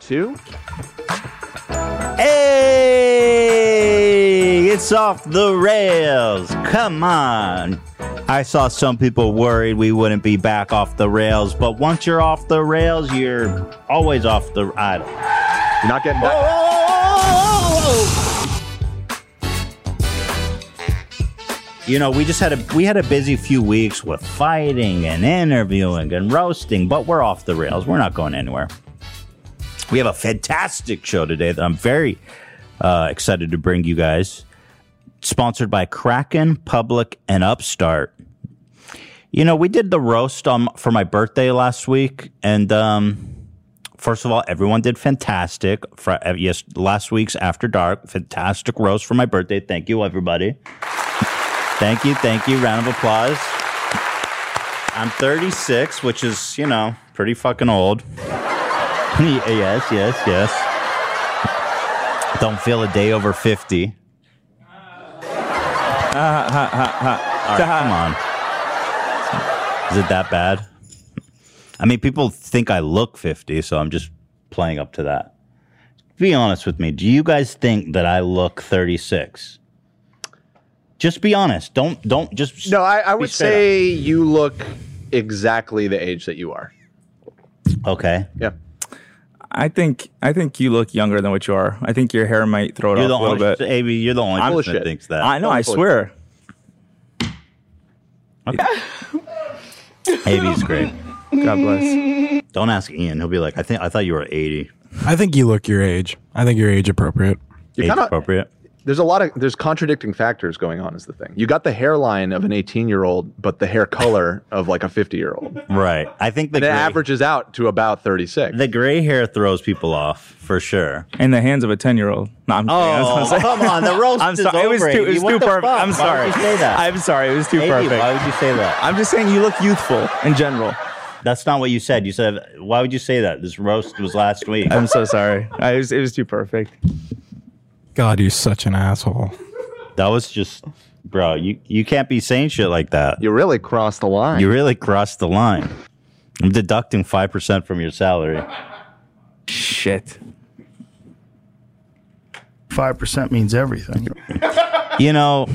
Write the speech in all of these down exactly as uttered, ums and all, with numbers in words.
Two. Hey, it's off the rails. Come on. I saw some people worried we wouldn't be back off the rails, but once you're off the rails, you're always off the... I don't know. You're not getting back. Whoa! You know, we just had a we had a busy few weeks with fighting and interviewing and roasting, but we're off the rails. We're not going anywhere. We have a fantastic show today that I'm very uh, excited to bring you guys. Sponsored by Kraken, Public, and Upstart. You know, we did the roast um, for my birthday last week. And um, first of all, everyone did fantastic. For, uh, yes, last week's After Dark, fantastic roast for my birthday. Thank you, everybody. Thank you, thank you. Round of applause. I'm thirty-six, which is, you know, pretty fucking old. Yes, yes, yes. Don't feel a day over fifty. Uh, ha, ha, ha, ha. Right, come on. Is it that bad? I mean, people think I look fifty, so I'm just playing up to that. Be honest with me. Do you guys think that I look thirty-six? Just be honest. Don't, don't just. No, I, I would say you look exactly the age that you are. Okay. Yeah. I think I think you look younger than what you are. I think your hair might throw it you're off a little bit. A B, you're the only I'm person that thinks that. I know, I'm I swear. Okay. A B's great. God bless. Don't ask Ian. He'll be like, I think I thought you were eighty. I think you look your age. I think you're age appropriate. You're age kinda, appropriate. There's a lot of there's contradicting factors going on is the thing. You got the hairline of an eighteen-year-old, but the hair color of like a fifty-year-old. Right. I think the gray, averages out to about thirty-six. The gray hair throws people off for sure. And the hands of a ten-year-old. No, I'm oh, kidding. Come on, the roast I'm is sorry. Over. It was too, it was too perfect. Fuck? I'm sorry. Why would you say that? I'm sorry. It was too Maybe, perfect. Why would you say that? I'm just saying you look youthful in general. That's not what you said. You said why would you say that? This roast was last week. I'm so sorry. I, it was, it was too perfect. God, you're such an asshole. That was just, bro, you, you can't be saying shit like that. You really crossed the line. You really crossed the line. I'm deducting five percent from your salary. Shit. five percent means everything. You know,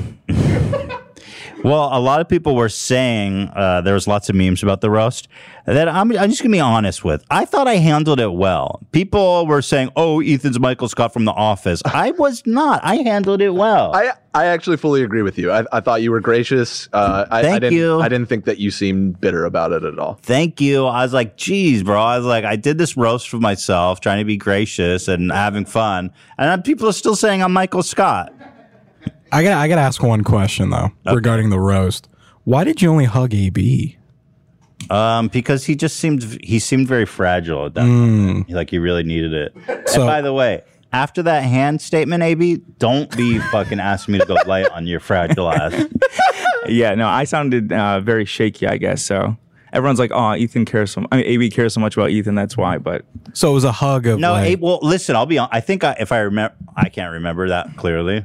well, a lot of people were saying, uh, there was lots of memes about the roast, that I'm, I'm just going to be honest with. I thought I handled it well. People were saying, oh, Ethan's Michael Scott from The Office. I was not. I handled it well. I I actually fully agree with you. I, I thought you were gracious. Uh, I, Thank I didn't, you. I didn't think that you seemed bitter about it at all. Thank you. I was like, geez, bro. I was like, I did this roast for myself, trying to be gracious and having fun. And people are still saying I'm Michael Scott. I got I got to ask one question, though, okay. Regarding the roast. Why did you only hug A B? Um, because he just seemed he seemed very fragile at that mm. moment. Like, he really needed it. So, and by the way, after that hand statement, A B, don't be fucking asking me to go light on your fragile ass. Yeah, no, I sounded uh, very shaky, I guess, so. Everyone's like, oh, Ethan cares so much. I mean, A B cares so much about Ethan, that's why, but... So it was a hug of, No, like- A- well, listen, I'll be honest. I think I, if I remember... I can't remember that clearly.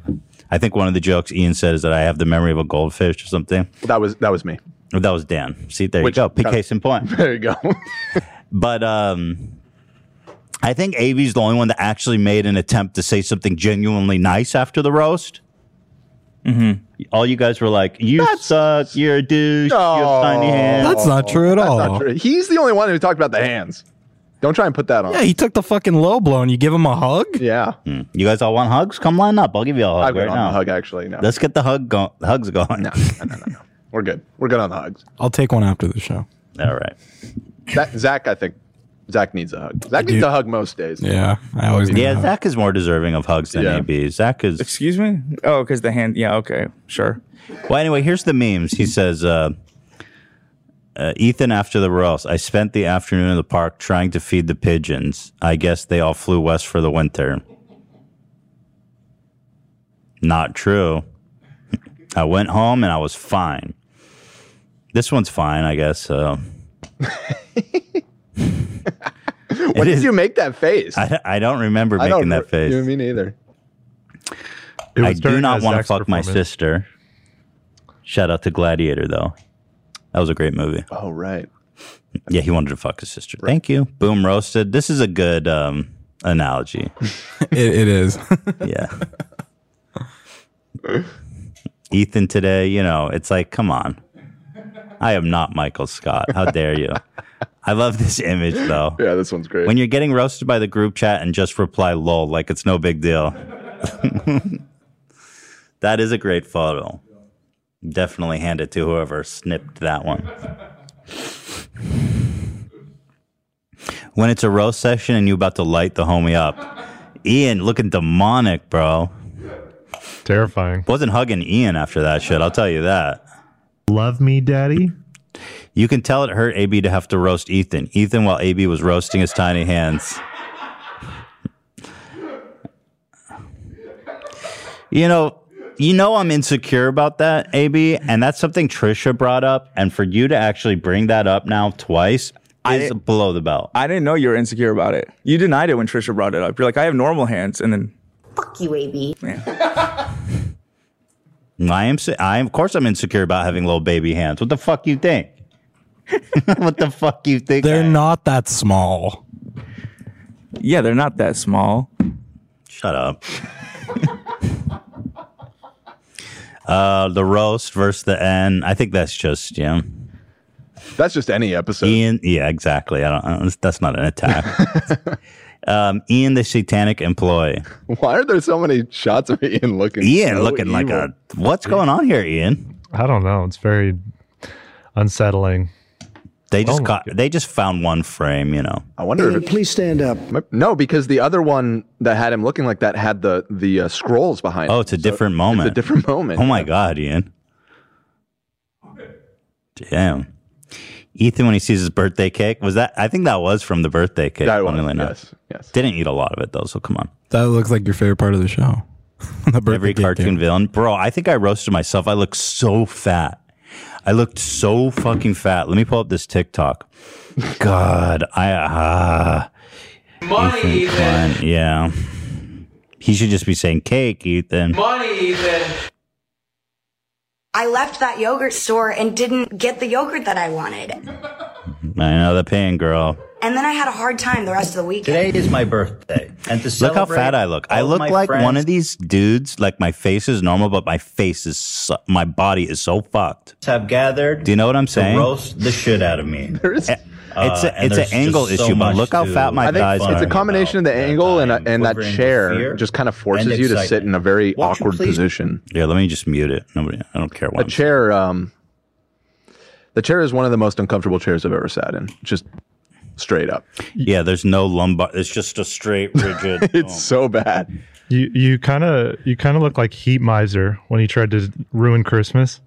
I think one of the jokes Ian said is that I have the memory of a goldfish or something. That was that was me. That was Dan. See, there Which, you go. P- case in point. There you go. But um, I think A B's the only one that actually made an attempt to say something genuinely nice after the roast. Mm-hmm. All you guys were like, you that's, suck, you're a douche, no, you have tiny hands. That's not true at that's all. Not true. He's the only one who talked about the hands. Don't try and put that on. Yeah, he took the fucking low blow and you give him a hug? Yeah. Mm. You guys all want hugs? Come line up. I'll give you a hug I right now. A hug, actually. No. Let's get the hug go- the hugs going. No, no, no, no, no. We're good. We're good on the hugs. I'll take one after the show. All right. That, Zach, I think. Zach needs a hug. Zach I needs do. a hug most days. Yeah, I always need Yeah, Zach is more deserving of hugs than yeah. A B. Zach is... Excuse me? Oh, because the hand... Yeah, okay. Sure. Well, anyway, here's the memes. He says... Uh, uh, Ethan after the Royals. I spent the afternoon in the park trying to feed the pigeons. I guess they all flew west for the winter. Not true. I went home and I was fine. This one's fine, I guess. So. What did you make that face? I, I don't remember I making don't, that face. You mean either? I do not want to fuck my sister. Shout out to Gladiator, though. That was a great movie. Oh, right. Yeah, he wanted to fuck his sister. Right. Thank you. Boom roasted. This is a good um, analogy. it, it is. Yeah. Ethan today, you know, it's like, come on. I am not Michael Scott. How dare you? I love this image, though. Yeah, this one's great. When you're getting roasted by the group chat and just reply lol like it's no big deal. That is a great photo. Definitely hand it to whoever snipped that one. When it's a roast session and you about to light the homie up. Ian looking demonic, bro. Terrifying. Wasn't hugging Ian after that shit, I'll tell you that. Love me, daddy. You can tell it hurt A B to have to roast Ethan. Ethan while A B was roasting his tiny hands. You know, you know I'm insecure about that, A B, and that's something Trisha brought up, and for you to actually bring that up now twice is I below the belt. I didn't know you were insecure about it. You denied it when Trisha brought it up. You're like, I have normal hands, and then... Fuck you, A B. Yeah. I am, I am, of course I'm insecure about having little baby hands. What the fuck you think? What the fuck you think? They're not that small. Yeah, they're not that small. Shut up. Uh, the roast versus the end. I think that's just, yeah. That's just any episode. Ian, yeah, exactly. I don't, I don't, that's not an attack. um, Ian, the satanic employee. Why are there so many shots of Ian looking? Ian so looking evil. Like a. What's going on here, Ian? I don't know. It's very unsettling. They just oh caught, they just found one frame, you know. I wonder Ian, if it, please stand up. No, because the other one that had him looking like that had the the uh, scrolls behind. Oh, it's him. a so different moment. It's a different moment. Oh my God, Ian! Damn. Ethan, when he sees his birthday cake, was that? I think that was from the birthday cake. That was, yes, yes. Didn't eat a lot of it though, so come on. That looks like your favorite part of the show. the Every cartoon villain, bro. I think I roasted myself. I look so fat. I looked so fucking fat. Let me pull up this TikTok. God, I uh, Money Ethan. Ethan. Yeah. He should just be saying cake, Ethan. Money Ethan. I left that yogurt store and didn't get the yogurt that I wanted. I know the pain, girl. And then I had a hard time the rest of the weekend. Today is my birthday. And to celebrate, look how fat I look. I look like friends. One of these dudes. Like, my face is normal, but my face is, su- my body is so fucked. Have gathered. Do you know what I'm saying? Roast the shit out of me. There's, uh, it's a, it's an angle so issue, but look how fat my thighs are. It's a combination of the angle and, a, and that chair just kind of forces you to sit in a very Won't awkward position. Yeah, let me just mute it. Nobody, I don't care what. A chair, um, the chair is one of the most uncomfortable chairs I've ever sat in. Just... straight up. Yeah, there's no lumbar. It's just a straight, rigid. It's oh. so bad. You you kind of you kind of look like Heat Miser when he tried to ruin Christmas.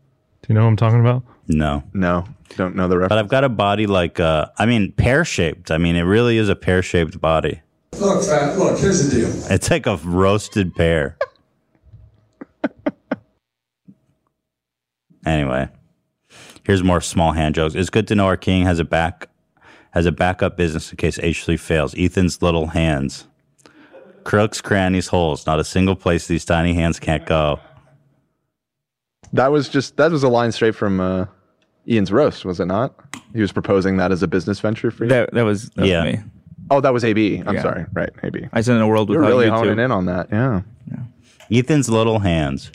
Do you know what I'm talking about? No. No. Don't know the reference. But I've got a body like, uh, I mean, pear-shaped. I mean, it really is a pear-shaped body. Look, fat, look, here's the deal. It's like a roasted pear. Anyway, here's more small hand jokes. It's good to know our king has a back... as a backup business in case H three fails. Ethan's little hands. Crooks, crannies, holes. Not a single place these tiny hands can't go. That was just, that was a line straight from uh, Ian's roast, was it not? He was proposing that as a business venture for you? That, that was, that yeah. was me. Oh, that was A B. I'm yeah. sorry. Right, A B. I said in a world without you. You're really honing in on that, yeah. yeah. Ethan's little hands.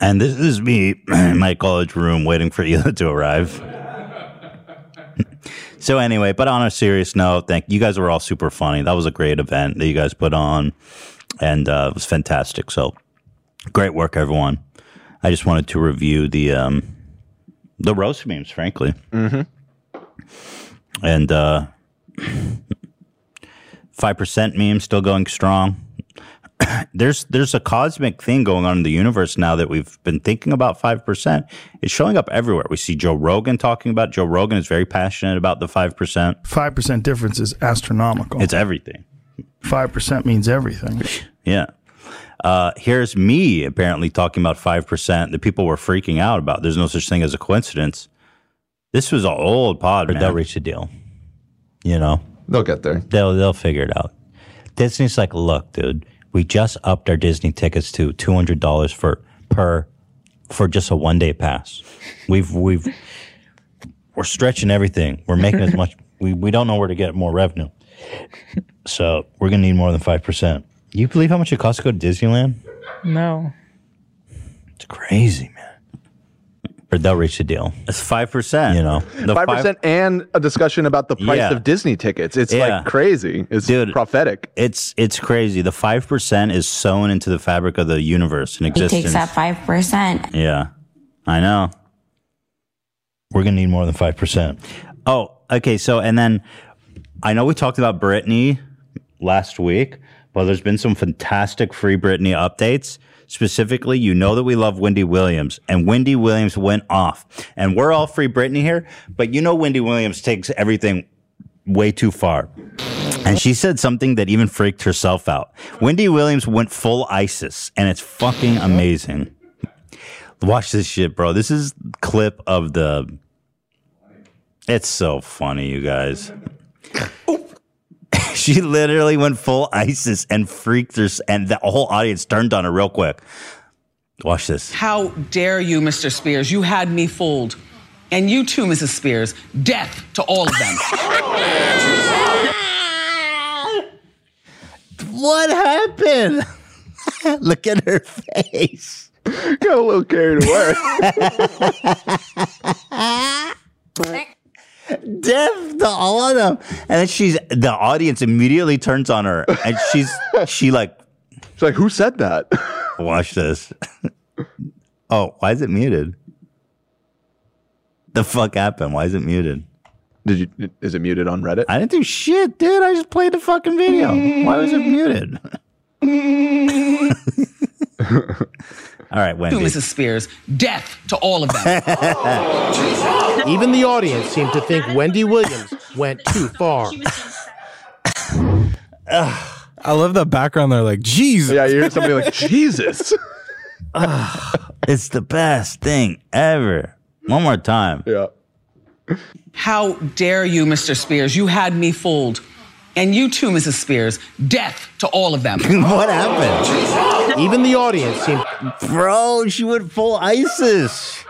And this is me in my college room waiting for you to arrive. So anyway, but on a serious note, thank you guys were all super funny. That was a great event that you guys put on, and uh, it was fantastic. So great work, everyone. I just wanted to review the um, the roast memes, frankly. Mm-hmm. And uh, five percent meme still going strong. There's there's a cosmic thing going on in the universe now that we've been thinking about five percent. It's showing up everywhere. We see Joe Rogan talking about it. Joe Rogan is very passionate about the five percent. five percent difference is astronomical. It's everything. five percent means everything. Yeah. Uh, here's me apparently talking about five percent that people were freaking out about. There's no such thing as a coincidence. This was an old pod, man. They'll reach a deal. You know? They'll get there. They'll, they'll figure it out. Disney's like, look, dude. We just upped our Disney tickets to two hundred dollars for per for just a one day pass. We've we've we're stretching everything. We're making as much. We, we don't know where to get more revenue, so we're gonna need more than five percent. You believe how much it costs to go to Disneyland? No, it's crazy, man. Or they'll reach a deal. It's five percent, you know, five percent, and a discussion about the price yeah. of Disney tickets. It's yeah. like crazy. It's Dude, prophetic. It's it's crazy. The five percent is sewn into the fabric of the universe and existence. It takes that five percent. Yeah, I know. We're gonna need more than five percent. Oh, okay. So and then I know we talked about Britney last week, but there's been some fantastic Free Britney updates. Specifically, you know that we love Wendy Williams, and Wendy Williams went off. And we're all Free Britney here, but you know Wendy Williams takes everything way too far. And she said something that even freaked herself out. Wendy Williams went full ISIS, and it's fucking amazing. Watch this shit, bro. This is a clip of the... It's so funny, you guys. She literally went full ISIS and freaked her, and the whole audience turned on her real quick. Watch this. How dare you, Mister Spears? You had me fooled. And you too, Missus Spears. Death to all of them. What happened? Look at her face. Got a little carried away. Death to all of them, and then she's the audience immediately turns on her, and she's she like, she's like, who said that? Watch this. Oh, why is it muted? The fuck happened? Why is it muted? Did you? Is it muted on Reddit? I didn't do shit, dude. I just played the fucking video. Why was it muted? All right, Wendy. To Missus Spears, death to all of them. Oh, even the audience seemed to think Wendy Williams went too far. I love the background there, like, Jesus. Yeah, you hear somebody like, Jesus. uh, it's the best thing ever. One more time. Yeah. How dare you, Mister Spears? You had me fooled. And you too, Missus Spears. Death to all of them. What happened? Even the audience seemed... Bro, she went full ISIS.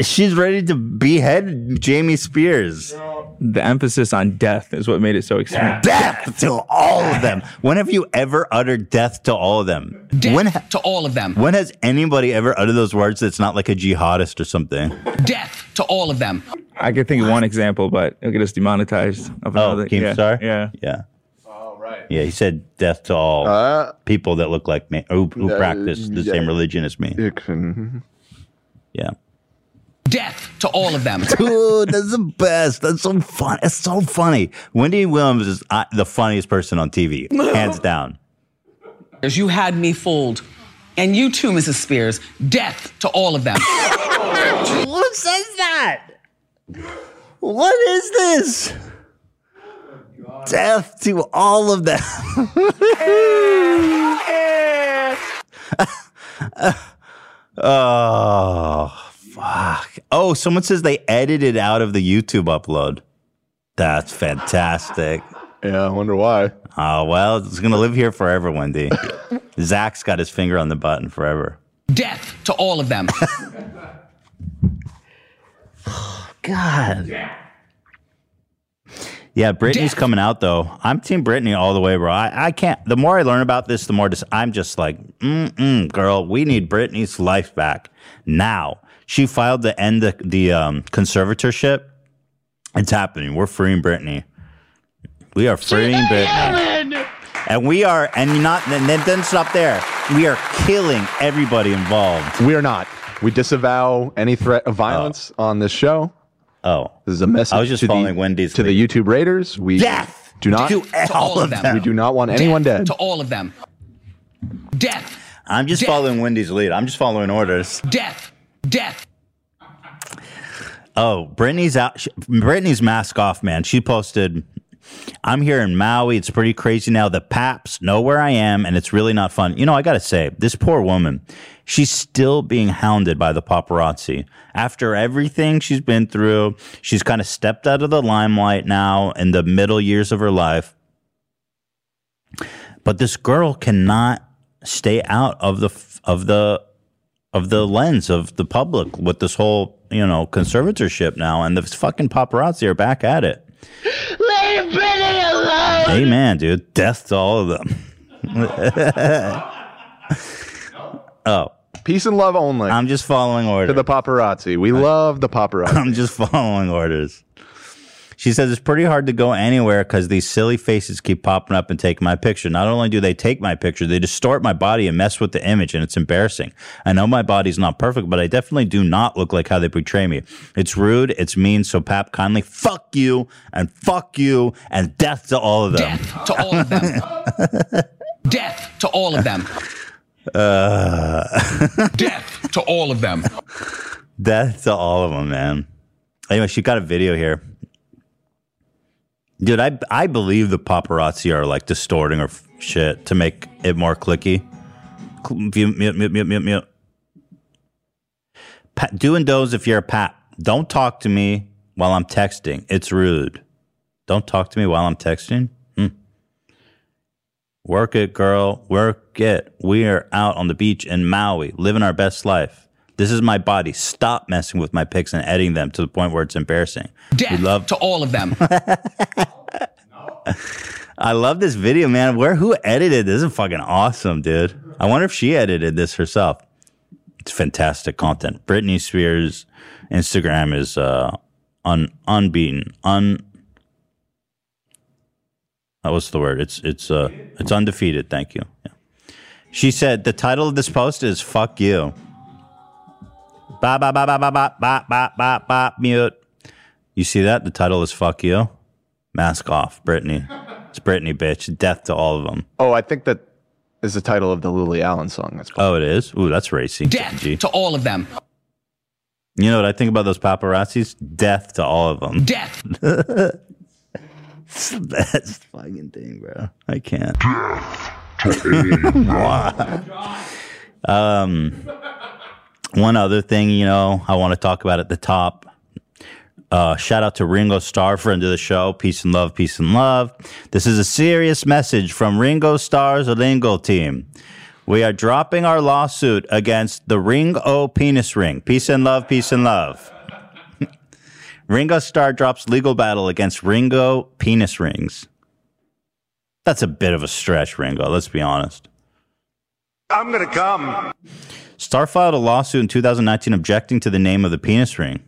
She's ready to behead Jamie Spears. The emphasis on death is what made it so extreme. Death to all of them. When have you ever uttered death to all of them? Death when ha- to all of them. When has anybody ever uttered those words that's not like a jihadist or something? Death to all of them. I could think of one example, but it'll get us demonetized. Of oh, Keemstar? Yeah. Yeah. Oh, right. Yeah, he said death to all uh, people that look like me, who, who uh, practice the yeah. same religion as me. Yeah. Death to all of them. Dude, that's the best. That's so fun. It's so funny. Wendy Williams is uh, the funniest person on T V, hands down. You had me fooled. And you too, Missus Spears. Death to all of them. Who says that? What is this? Oh, death to all of them. Oh, fuck. Oh, someone says they edited out of the YouTube upload. That's fantastic. Yeah, I wonder why. Oh, well, it's going to live here forever, Wendy. Zach's got his finger on the button forever. Death to all of them. God. Yeah, Britney's coming out, though. I'm Team Britney all the way, bro. I, I can't. The more I learn about this, the more dis- I'm just like, mm-mm, girl, we need Britney's life back now. She filed to end the, the um, conservatorship. It's happening. We're freeing Britney. We are freeing She's Britney. And we are, and not, and then doesn't stop there. We are killing everybody involved. We are not. We disavow any threat of violence oh. on this show. Oh, this is a message I was just to, following the, Wendy's to the YouTube Raiders. We death do not to all of them. We do not want death anyone dead to all of them. Death. I'm just death. following Wendy's lead. I'm just following orders. Death. Death. Oh, Britney's out. Britney's mask off, man. She posted, I'm here in Maui. It's pretty crazy now. The Paps know where I am, and it's really not fun. You know, I got to say, this poor woman, she's still being hounded by the paparazzi. After everything she's been through, she's kind of stepped out of the limelight now in the middle years of her life. But this girl cannot stay out of the of the of the lens of the public with this whole, you know, conservatorship now, and the fucking paparazzi are back at it. Leave Britney alone. Hey, man, dude, death to all of them. Oh, peace and love only. I'm just following orders. To the paparazzi, we I, love the paparazzi. I'm just following orders. She says it's pretty hard to go anywhere because these silly faces keep popping up and taking my picture. Not only do they take my picture, they distort my body and mess with the image, and it's embarrassing. I know my body's not perfect, but I definitely do not look like how they portray me. It's rude. It's mean. So, Pap, kindly, fuck you and fuck you and death to all of them. Death to all of them. Death to all of them. Uh, death to all of them. Death to all of them, man. Anyway, she got a video here. Dude, I, I believe the paparazzi are, like, distorting her f- shit to make it more clicky. Mute, mute, mute, mute, mute, mute. Pa- doing those if you're a pap. Don't talk to me while I'm texting. It's rude. Don't talk to me while I'm texting. Hmm. Work it, girl. Work it. We are out on the beach in Maui, living our best life. This is my body. Stop messing with my pics and editing them to the point where it's embarrassing. Death we love- to all of them. I love this video, man. Where who edited this? This is fucking awesome, dude. I wonder if she edited this herself. It's fantastic content. Britney Spears' Instagram is uh, un unbeaten. Un. Oh, what's the word? It's it's uh it's undefeated. Thank you. Yeah. She said the title of this post is "Fuck You." Ba ba ba ba ba ba ba ba ba ba mute. You see that? The title is "Fuck You." Mask off, Britney. It's Britney, bitch. Death to all of them. Oh, I think that is the title of the Lily Allen song. That's oh, it is? Ooh, that's racy. Death G. to all of them. You know what I think about those paparazzis? Death to all of them. Death. That's the best fucking thing, bro. I can't. Death to all. Um... One other thing, you know, I want to talk about at the top. Uh, shout out to Ringo Starr, friend of the show. Peace and love, peace and love. This is a serious message from Ringo Starr's Lingo team. We are dropping our lawsuit against the Ringo penis ring. Peace and love, peace and love. Ringo Starr drops legal battle against Ringo penis rings. That's a bit of a stretch, Ringo. Let's be honest. I'm going to come. Starr filed a lawsuit in two thousand nineteen objecting to the name of the penis ring.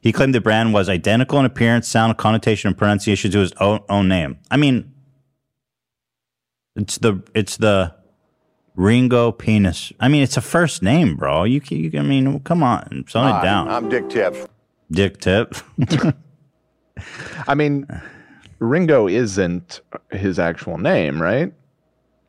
He claimed the brand was identical in appearance, sound, connotation, and pronunciation to his own, own name. I mean, it's the it's the Ringo penis. I mean, it's a first name, bro. You can, you, I mean, come on, tone it down. I'm Dick Tip. Dick Tip. I mean, Ringo isn't his actual name, right?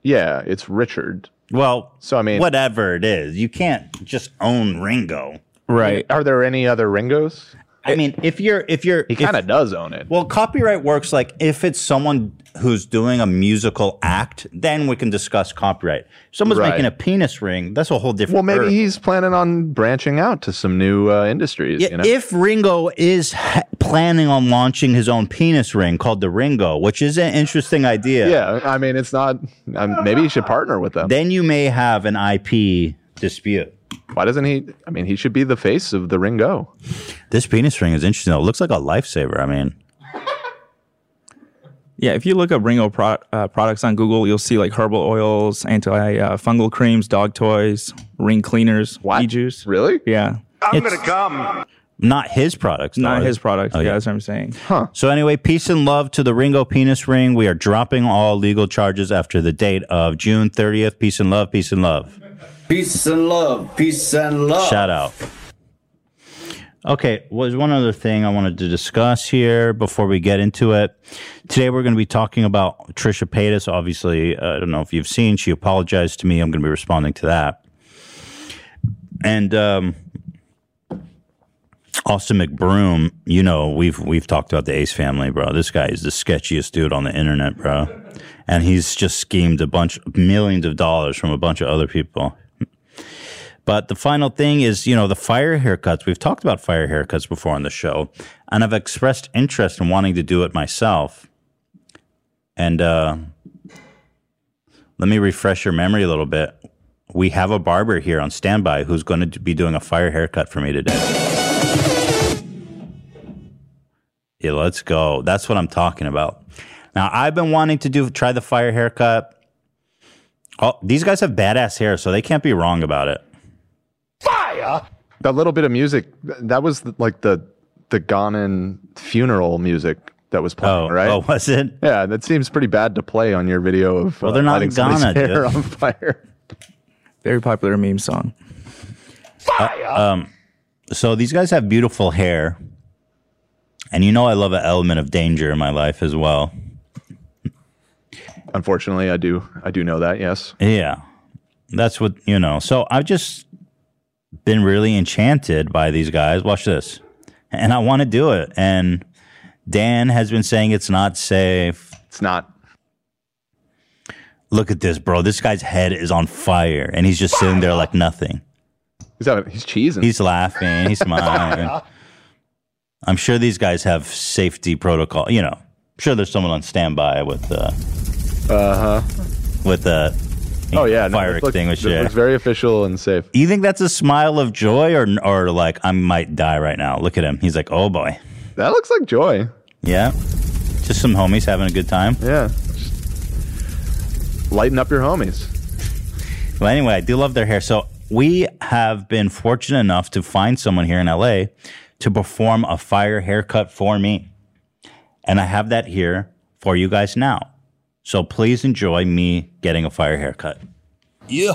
Yeah, it's Richard. Well, so I mean, whatever it is, you can't just own Ringo, right? Are there any other Ringos? I it, mean, if you're, if you're, he kind of does own it. Well, copyright works like if it's someone who's doing a musical act, then we can discuss copyright. Someone's right. making a penis ring, that's a whole different. Well, maybe earth. He's planning on branching out to some new uh, industries. Yeah, you know? If Ringo is ha- planning on launching his own penis ring called the Ringo, which is an interesting idea. Yeah, I mean, it's not. Um, maybe he should partner with them. Then you may have an I P dispute. Why doesn't he? I mean, he should be the face of the Ringo. This penis ring is interesting, though. It looks like a lifesaver. I mean. Yeah, if you look up Ringo pro- uh, products on Google, you'll see like herbal oils, anti-fungal uh, creams, dog toys, ring cleaners, what? E-juice. Really? Yeah. I'm it's gonna come. Not his products. Not his products. Okay. Yeah, that's what I'm saying. Huh. So anyway, peace and love to the Ringo penis ring. We are dropping all legal charges after the date of June thirtieth. Peace and love. Peace and love. Peace and love. Peace and love. Shout out. Okay, well, there's one other thing I wanted to discuss here before we get into it. Today we're going to be talking about Trisha Paytas. Obviously, uh, I don't know if you've seen, she apologized to me. I'm going to be responding to that. And um, Austin McBroom, you know, we've we've talked about the Ace Family, bro. This guy is the sketchiest dude on the internet, bro. And he's just schemed a bunch, millions of dollars from a bunch of other people. But the final thing is, you know, the fire haircuts. We've talked about fire haircuts before on the show, and I've expressed interest in wanting to do it myself. And uh, let me refresh your memory a little bit. We have a barber here on standby who's going to be doing a fire haircut for me today. Yeah, let's go. That's what I'm talking about. Now, I've been wanting to do try the fire haircut. Oh, these guys have badass hair, so they can't be wrong about it. Fire! That little bit of music, that was like the the Ghanan funeral music that was playing, oh, right? Oh, was it? Yeah, that seems pretty bad to play on your video of well, they're uh, not lighting Ghana, somebody's hair on fire. Very popular meme song. Fire! Uh, um, so these guys have beautiful hair. And you know I love an element of danger in my life as well. Unfortunately, I do. I do know that, yes. Yeah. That's what, you know. So I've just been really enchanted by these guys. Watch this. And I want to do it. And Dan has been saying it's not safe. It's not. Look at this, bro. This guy's head is on fire. And he's just fire. Sitting there like nothing. He's, out, he's cheesing. He's laughing. He's smiling. Fire. I'm sure these guys have safety protocol. You know, I'm sure there's someone on standby with uh, uh-huh. with a uh, oh yeah, fire no, it extinguisher. It's very official and safe. You think that's a smile of joy or or like I might die right now? Look at him. He's like, oh boy. That looks like joy. Yeah, just some homies having a good time. Yeah, just lighten up your homies. Well, anyway, I do love their hair. So we have been fortunate enough to find someone here in L A to perform a fire haircut for me. And I have that here for you guys now. So please enjoy me getting a fire haircut. Yo,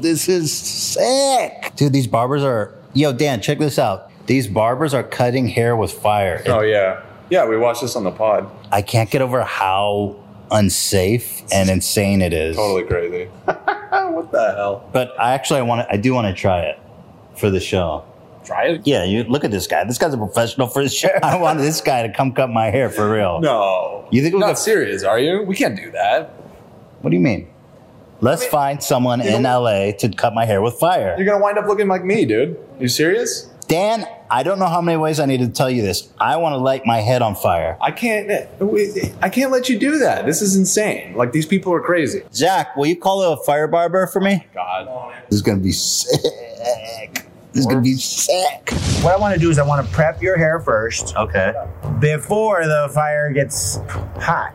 this is sick. Dude, these barbers are... Yo, Dan, check this out. These barbers are cutting hair with fire. Oh, it... yeah. Yeah, we watched this on the pod. I can't get over how unsafe and insane it is. Totally crazy. What the hell? But I actually I want to. I do want to try it for the show. Try it? Yeah, you look at this guy. This guy's a professional for his shirt. I want this guy to come cut my hair for real. No. You think we're not got... serious, are you? We can't do that. What do you mean? Let's I mean, find someone in L A to cut my hair with fire. You're going to wind up looking like me, dude. You serious? Dan, I don't know how many ways I need to tell you this. I want to light my head on fire. I can't I can't let you do that. This is insane. Like, these people are crazy. Zach, will you call it a fire barber for me? Oh, God. This is going to be sick. This is going to be sick. What I want to do is I want to prep your hair first. Okay. Before the fire gets hot.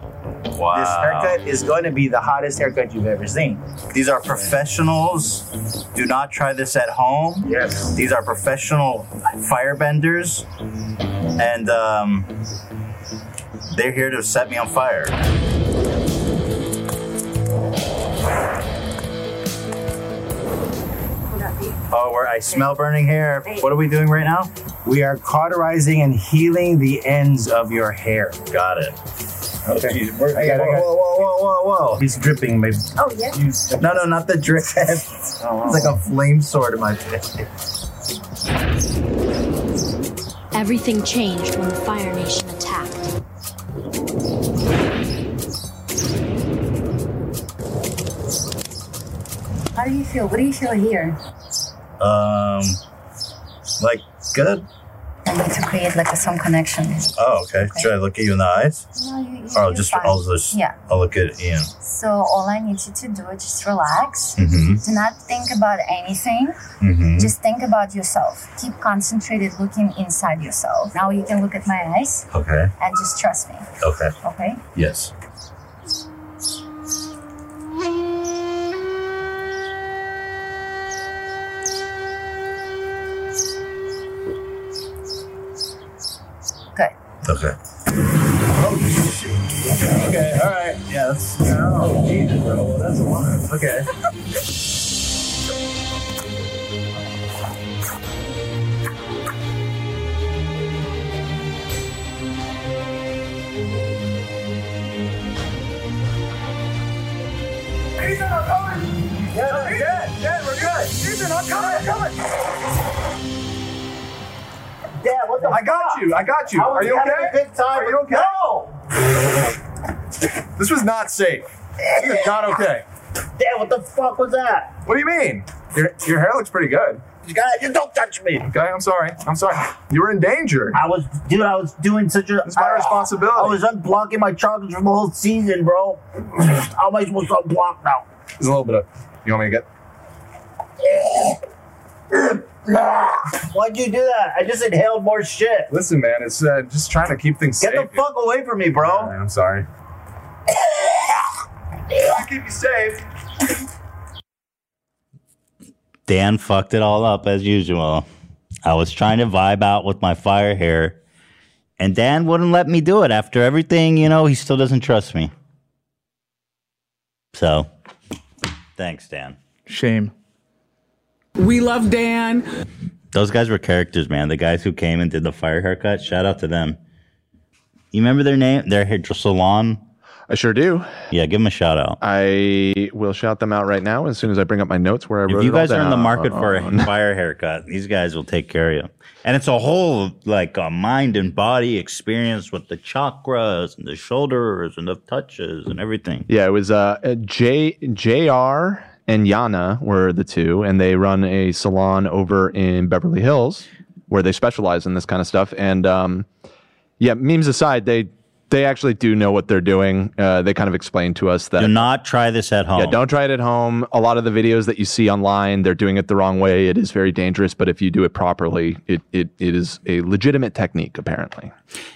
Wow. This haircut is going to be the hottest haircut you've ever seen. These are professionals. Do not try this at home. Yes. These are professional firebenders. And um, they're here to set me on fire. Oh, where I smell burning hair. What are we doing right now? We are cauterizing and healing the ends of your hair. Got it. Okay. Oh, geez, where, I got, whoa, I got, whoa, whoa, whoa, whoa, whoa. He's dripping, baby. Oh, yeah. He's, no, no, not the drip. It's like a flame sword in my face. Everything changed when the Fire Nation attacked. How do you feel? What do you feel here? Um, like, good. I need to create, like, a, some connection. Oh, okay. okay. Should I look at you in the eyes? No, you, you, or I'll just, I'll just, yeah. I'll look at Ian. So all I need you to do is just relax. Mm-hmm. Do not think about anything. Mm-hmm. Just think about yourself. Keep concentrated looking inside yourself. Now you can look at my eyes. Okay. And just trust me. Okay. Okay? Yes. Okay. Oh, shit. Okay, okay, all right. Yeah, that's... Oh, Jesus, bro. That's a lot. Okay. I got you. I got you. I Are you okay? Big time. Are you okay? No. This was not safe. This is not okay. Damn! What the fuck was that? What do you mean? Your your hair looks pretty good. You guys, you don't touch me. Okay, I'm sorry. I'm sorry. You were in danger. I was, dude. I was doing such a. It's my uh, responsibility. I was unblocking my chocolates from the whole season, bro. How am I supposed to unblock now? There's a little bit of. You want me to get? Why'd you do that? I just inhaled more shit. Listen, man, it's uh, just trying to keep things Get safe. Get the fuck away from me, bro. All right, I'm sorry. I'll keep you safe. Dan fucked it all up as usual. I was trying to vibe out with my fire hair, and Dan wouldn't let me do it. After everything, you know, he still doesn't trust me. So, thanks, Dan. Shame. We love Dan. Those guys were characters, man. The guys who came and did the fire haircut. Shout out to them. You remember their name? Their hair salon? I sure do. Yeah, give them a shout out. I will shout them out right now as soon as I bring up my notes where I wrote it all down. If you guys are in the market for a fire haircut, these guys will take care of you. And it's a whole like a mind and body experience with the chakras and the shoulders and the touches and everything. Yeah, it was uh, J J R and Yana were the two, and they run a salon over in Beverly Hills where they specialize in this kind of stuff. And um, yeah, memes aside, they they actually do know what they're doing. Uh, they kind of explained to us that do not try this at home. Yeah, don't try it at home. A lot of the videos that you see online, they're doing it the wrong way. It is very dangerous, but if you do it properly, it it, it is a legitimate technique, apparently.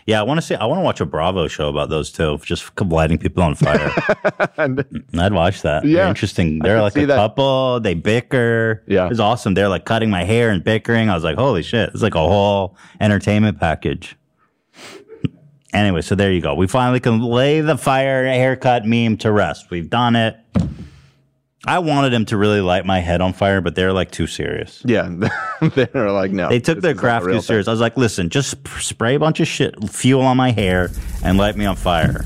Yeah, I want to say I want to watch a Bravo show about those two, just lighting people on fire. and, I'd watch that. Yeah, they're interesting. They're like a that. couple. They bicker. Yeah, it's awesome. They're like cutting my hair and bickering. I was like, holy shit! It's like a whole entertainment package. Anyway, so there you go. We finally can lay the fire haircut meme to rest. We've done it. I wanted him to really light my head on fire, but they're like too serious. Yeah, they're like, no. They took their craft too serious. Thing. I was like, listen, just spray a bunch of shit, fuel on my hair, and light me on fire.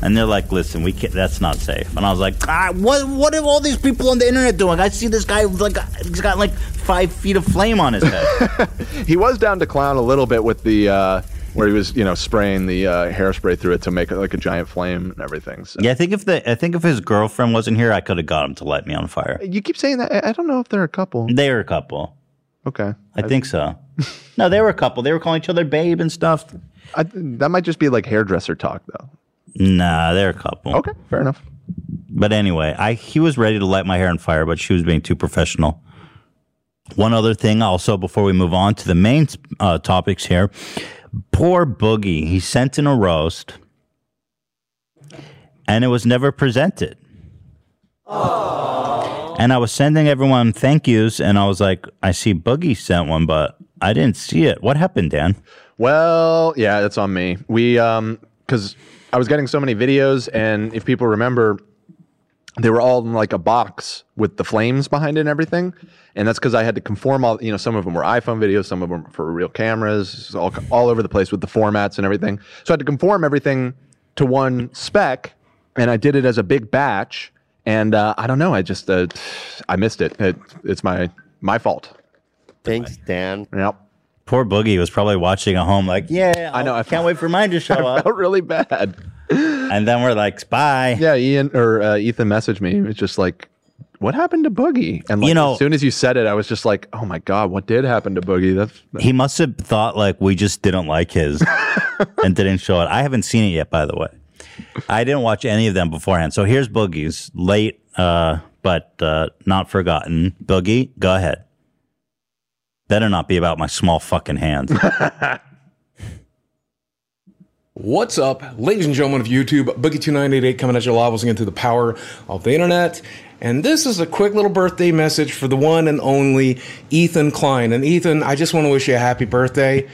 And they're like, listen, we can't, that's not safe. And I was like, ah, what What are all these people on the internet doing? I see this guy, like, he's got like five feet of flame on his head. He was down to clown a little bit with the... Uh, where he was, you know, spraying the uh, hairspray through it to make it like a giant flame and everything. So. Yeah, I think if the I think if his girlfriend wasn't here, I could have got him to light me on fire. You keep saying that. I don't know if they're a couple. They were a couple. Okay. I, I think so. No, they were a couple. They were calling each other babe and stuff. I, that might just be like hairdresser talk, though. Nah, they're a couple. Okay, fair enough. But anyway, I he was ready to light my hair on fire, but she was being too professional. One other thing also before we move on to the main uh, topics here. Poor Boogie, he sent in a roast, and it was never presented. Aww. And I was sending everyone thank yous, and I was like, I see Boogie sent one, but I didn't see it. What happened, Dan? Well, yeah, that's on me. We, um, because I was getting so many videos, and if people remember, they were all in like a box with the flames behind it and everything. And that's because I had to conform all, you know, some of them were iPhone videos, some of them were for real cameras, all, all over the place with the formats and everything. So I had to conform everything to one spec, and I did it as a big batch. And uh, I don't know, I just, uh, I missed it. it. It's my my fault. Thanks, Dan. Yep. Poor Boogie was probably watching at home like, yeah, I'll, I know. I can't wait for mine to show up. I felt really bad. And then we're like, bye. Yeah, Ian or uh, Ethan messaged me. It was just like, what happened to Boogie? And like, you know, as soon as you said it, I was just like, oh my God, what did happen to Boogie? That's, that's... He must have thought like we just didn't like his and didn't show it. I haven't seen it yet, by the way. I didn't watch any of them beforehand. So here's Boogie's late, uh, but uh, not forgotten. Boogie, go ahead. Better not be about my small fucking hands. What's up, ladies and gentlemen of YouTube? Boogie two nine eight eight coming at you live, once again through the power of the internet. And this is a quick little birthday message for the one and only Ethan Klein. And Ethan, I just want to wish you a happy birthday.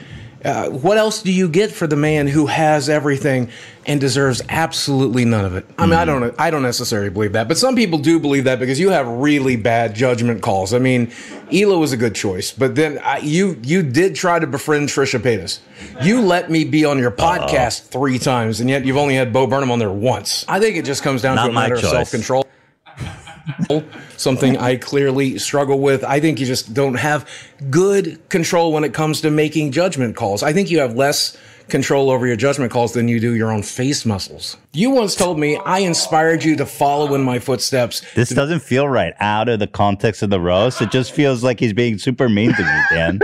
Uh, what else do you get for the man who has everything and deserves absolutely none of it? I mean, mm. I don't, I don't necessarily believe that, but some people do believe that because you have really bad judgment calls. I mean, Hila was a good choice, but then I, you, you did try to befriend Trisha Paytas. You let me be on your podcast Uh-oh. three times, and yet you've only had Bo Burnham on there once. I think it just comes down Not to a matter choice. of self-control. something I clearly struggle with. I think you just don't have good control when it comes to making judgment calls. I think you have less control over your judgment calls than you do your own face muscles. You once told me I inspired you to follow in my footsteps. This doesn't feel right out of the context of the roast. It just feels like he's being super mean to me, Dan.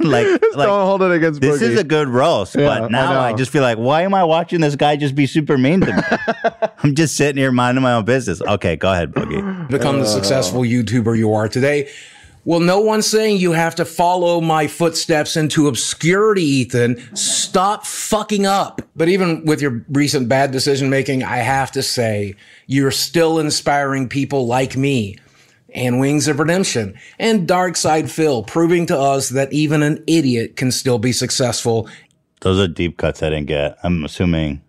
like, like don't hold it against Boogie. This is a good roast, yeah, but now I, I just feel like, why am I watching this guy just be super mean to me? I'm just sitting here minding my own business. Okay, go ahead, Boogie. Become the successful YouTuber you are today. Well, no one's saying you have to follow my footsteps into obscurity, Ethan. Stop fucking up. But even with your recent bad decision making, I have to say you're still inspiring people like me. And Wings of Redemption, and DarkSydePhil, proving to us that even an idiot can still be successful. Those are deep cuts I didn't get. I'm assuming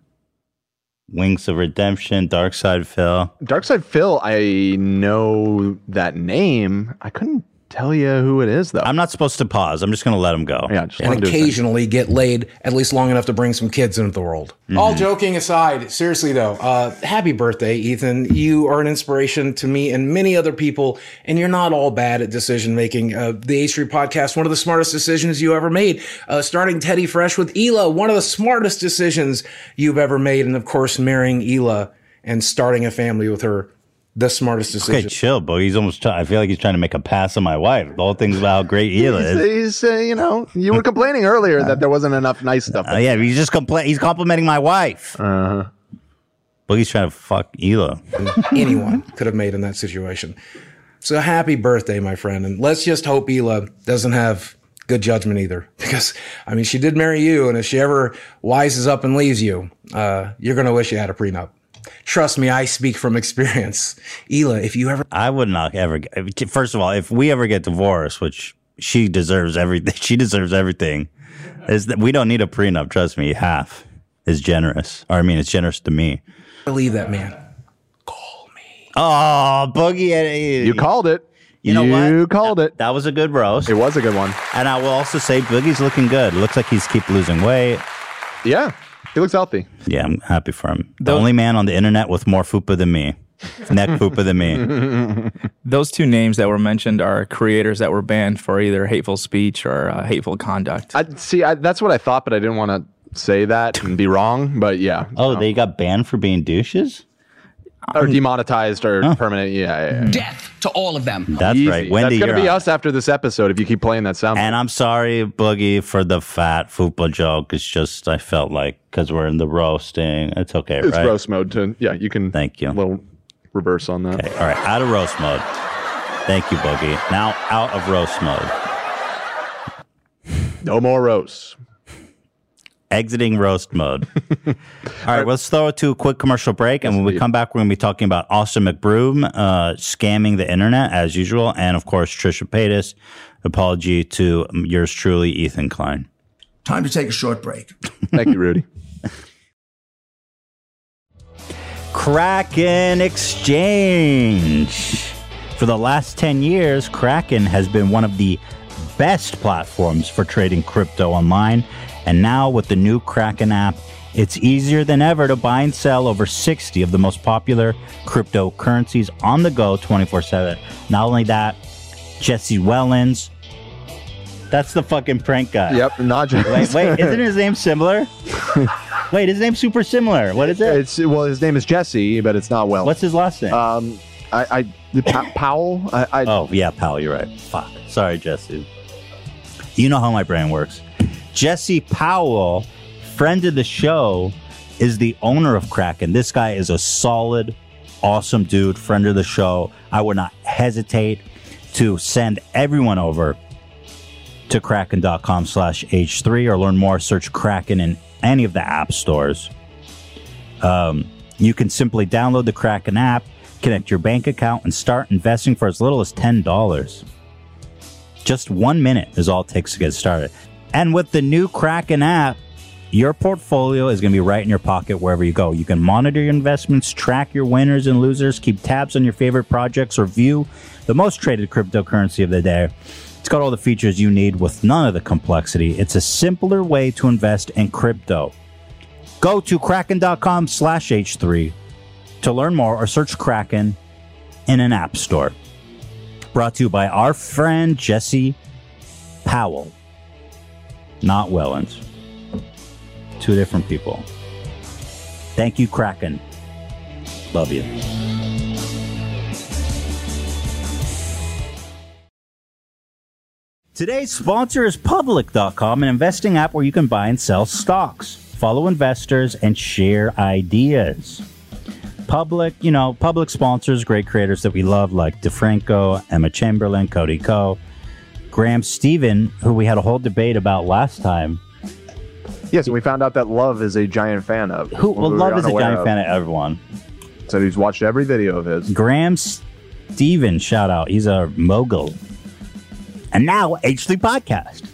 Wings of Redemption, DarkSydePhil. DarkSydePhil, I know that name. I couldn't tell you who it is, though. I'm not supposed to pause. I'm just going to let him go. Yeah, just and occasionally get laid, at least long enough to bring some kids into the world. Mm-hmm. All joking aside, seriously, though, uh, happy birthday, Ethan. You are an inspiration to me and many other people, and you're not all bad at decision-making. Uh, the H three Podcast, one of the smartest decisions you ever made. Uh, starting Teddy Fresh with Hila, one of the smartest decisions you've ever made. And, of course, marrying Hila and starting a family with her. The smartest decision. Okay, chill, Boogie. He's almost trying. I feel like he's trying to make a pass on my wife. The whole thing's about how great Hila is. He's, uh, you know, you were complaining earlier that there wasn't enough nice stuff. Oh, uh, yeah, he's just compla- He's complimenting my wife. Uh-huh. Boogie's trying to fuck Hila. Anyone could have made in that situation. So happy birthday, my friend. And let's just hope Hila doesn't have good judgment either. Because, I mean, she did marry you. And if she ever wises up and leaves you, uh, you're going to wish you had a prenup. Trust me, I speak from experience. Hila, if you ever... I would not ever... First of all, if we ever get divorced, which she deserves everything, she deserves everything, is that we don't need a prenup, trust me. Half is generous. Or, I mean, it's generous to me. Believe that, man. Call me. Oh, Boogie... You called it. You know what? You called it. That was a good roast. It was a good one. And I will also say, Boogie's looking good. Looks like he's keep losing weight. Yeah. He looks healthy. Yeah, I'm happy for him. The Those, only man on the internet with more fupa than me. Neck fupa than me. Those two names that were mentioned are creators that were banned for either hateful speech or uh, hateful conduct. I, see, I, that's what I thought, but I didn't want to say that and be wrong, but yeah. Oh, um, they got banned for being douches? Or demonetized or oh. permanent. Yeah, yeah, yeah. Death to all of them. That's Easy. Right. Wendy, that's going to be on. Us after this episode if you keep playing that sound. And I'm sorry, Boogie, for the fat fupa joke. It's just I felt like because we're in the roasting. It's okay, it's right? It's roast mode. Too. Yeah, you can. Thank you. A little reverse on that. Okay. All right. Out of roast mode. Thank you, Boogie. Now out of roast mode. No more roasts. Exiting roast mode. All right, let's throw it to a quick commercial break. And when we come back, we're going to be talking about Austin McBroom uh, scamming the internet as usual. And, of course, Trisha Paytas. Apology to yours truly, Ethan Klein. Time to take a short break. Thank you, Rudy. Kraken Exchange. For the last ten years, Kraken has been one of the best platforms for trading crypto online. And now with the new Kraken app, it's easier than ever to buy and sell over sixty of the most popular cryptocurrencies on the go twenty-four seven. Not only that, Jesse Wellens. That's the fucking prank guy. Yep, Najee. Wait, wait, isn't his name similar? Wait, his name's super similar. What is it? It's well, his name is Jesse, but it's not Wellens. What's his last name? Um, I, I pa- Powell. I, I, oh, yeah, Powell, you're right. Fuck. Sorry, Jesse. You know how my brain works. Jesse Powell, friend of the show, is the owner of Kraken. This guy is a solid, awesome dude, friend of the show. I would not hesitate to send everyone over to kraken.com slash H three or learn more. Search Kraken in any of the app stores. Um, you can simply download the Kraken app, connect your bank account, and start investing for as little as ten dollars. Just one minute is all it takes to get started. And with the new Kraken app, your portfolio is going to be right in your pocket wherever you go. You can monitor your investments, track your winners and losers, keep tabs on your favorite projects, or view the most traded cryptocurrency of the day. It's got all the features you need with none of the complexity. It's a simpler way to invest in crypto. Go to kraken dot com slash H three to learn more or search Kraken in an app store. Brought to you by our friend Jesse Powell. Not Welland. Two different people. Thank you, Kraken. Love you. Today's sponsor is Public dot com, an investing app where you can buy and sell stocks, follow investors, and share ideas. Public, you know, Public sponsors great creators that we love, like DeFranco, Emma Chamberlain, Cody Ko, Graham Stephen, who we had a whole debate about last time. Yes, and we found out that Love is a giant fan of. Who? Well, we Love is a giant of. fan of everyone. So he's watched every video of his. Graham Stephen, shout out. He's a mogul. And now, H three Podcast.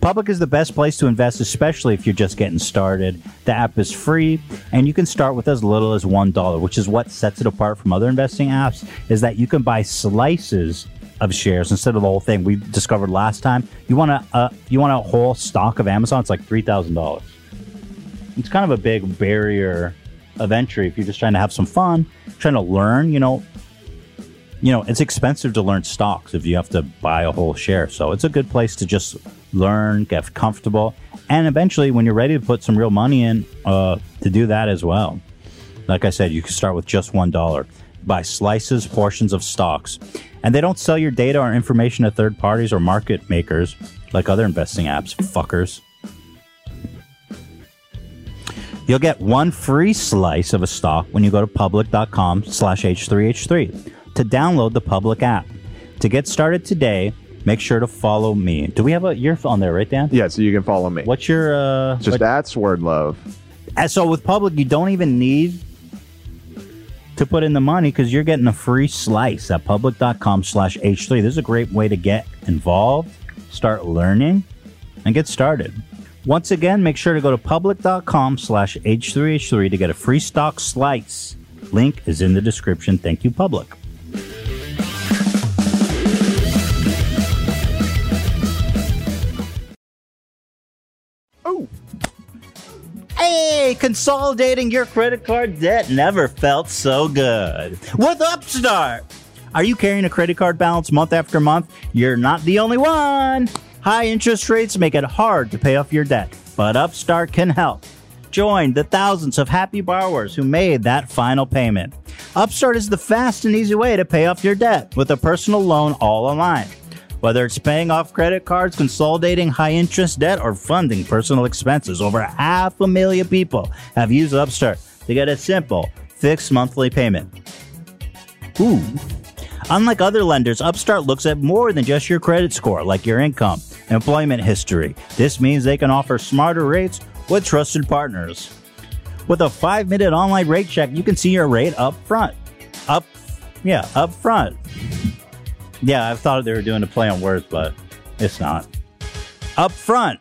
Public is the best place to invest, especially if you're just getting started. The app is free, and you can start with as little as one dollar, which is what sets it apart from other investing apps, is that you can buy slices of shares instead of the whole thing. We discovered last time, you want a uh, you want a whole stock of Amazon, it's like three thousand dollars. It's kind of a big barrier of entry if you're just trying to have some fun, trying to learn. You know, you know, it's expensive to learn stocks if you have to buy a whole share. So it's a good place to just learn, get comfortable, and eventually when you're ready to put some real money in, uh, to do that as well. Like I said, you can start with just one dollar. Buy slices, portions of stocks. And they don't sell your data or information to third parties or market makers like other investing apps, fuckers. You'll get one free slice of a stock when you go to public dot com slash H three H three to download the Public app. To get started today, make sure to follow me. Do we have a, you're on there, right, Dan? Yeah, so you can follow me. What's your... Uh, Just what, that's word love. And so with Public, you don't even need to put in the money because you're getting a free slice at public dot com slash H three. This is a great way to get involved, start learning, and get started. Once again, make sure to go to public dot com slash H three H three to get a free stock slice. Link is in the description. Thank you, Public. Oh. Hey, consolidating your credit card debt never felt so good with Upstart. Are you carrying a credit card balance month after month? You're not the only one. High interest rates make it hard to pay off your debt, but Upstart can help. Join the thousands of happy borrowers who made that final payment. Upstart is the fast and easy way to pay off your debt with a personal loan all online. Whether it's paying off credit cards, consolidating high-interest debt, or funding personal expenses, over half a million people have used Upstart to get a simple, fixed monthly payment. Ooh. Unlike other lenders, Upstart looks at more than just your credit score, like your income, employment history. This means they can offer smarter rates with trusted partners. With a five-minute online rate check, you can see your rate up front. Up, yeah, up front. Yeah, I thought they were doing a play on words, but it's not. Up front.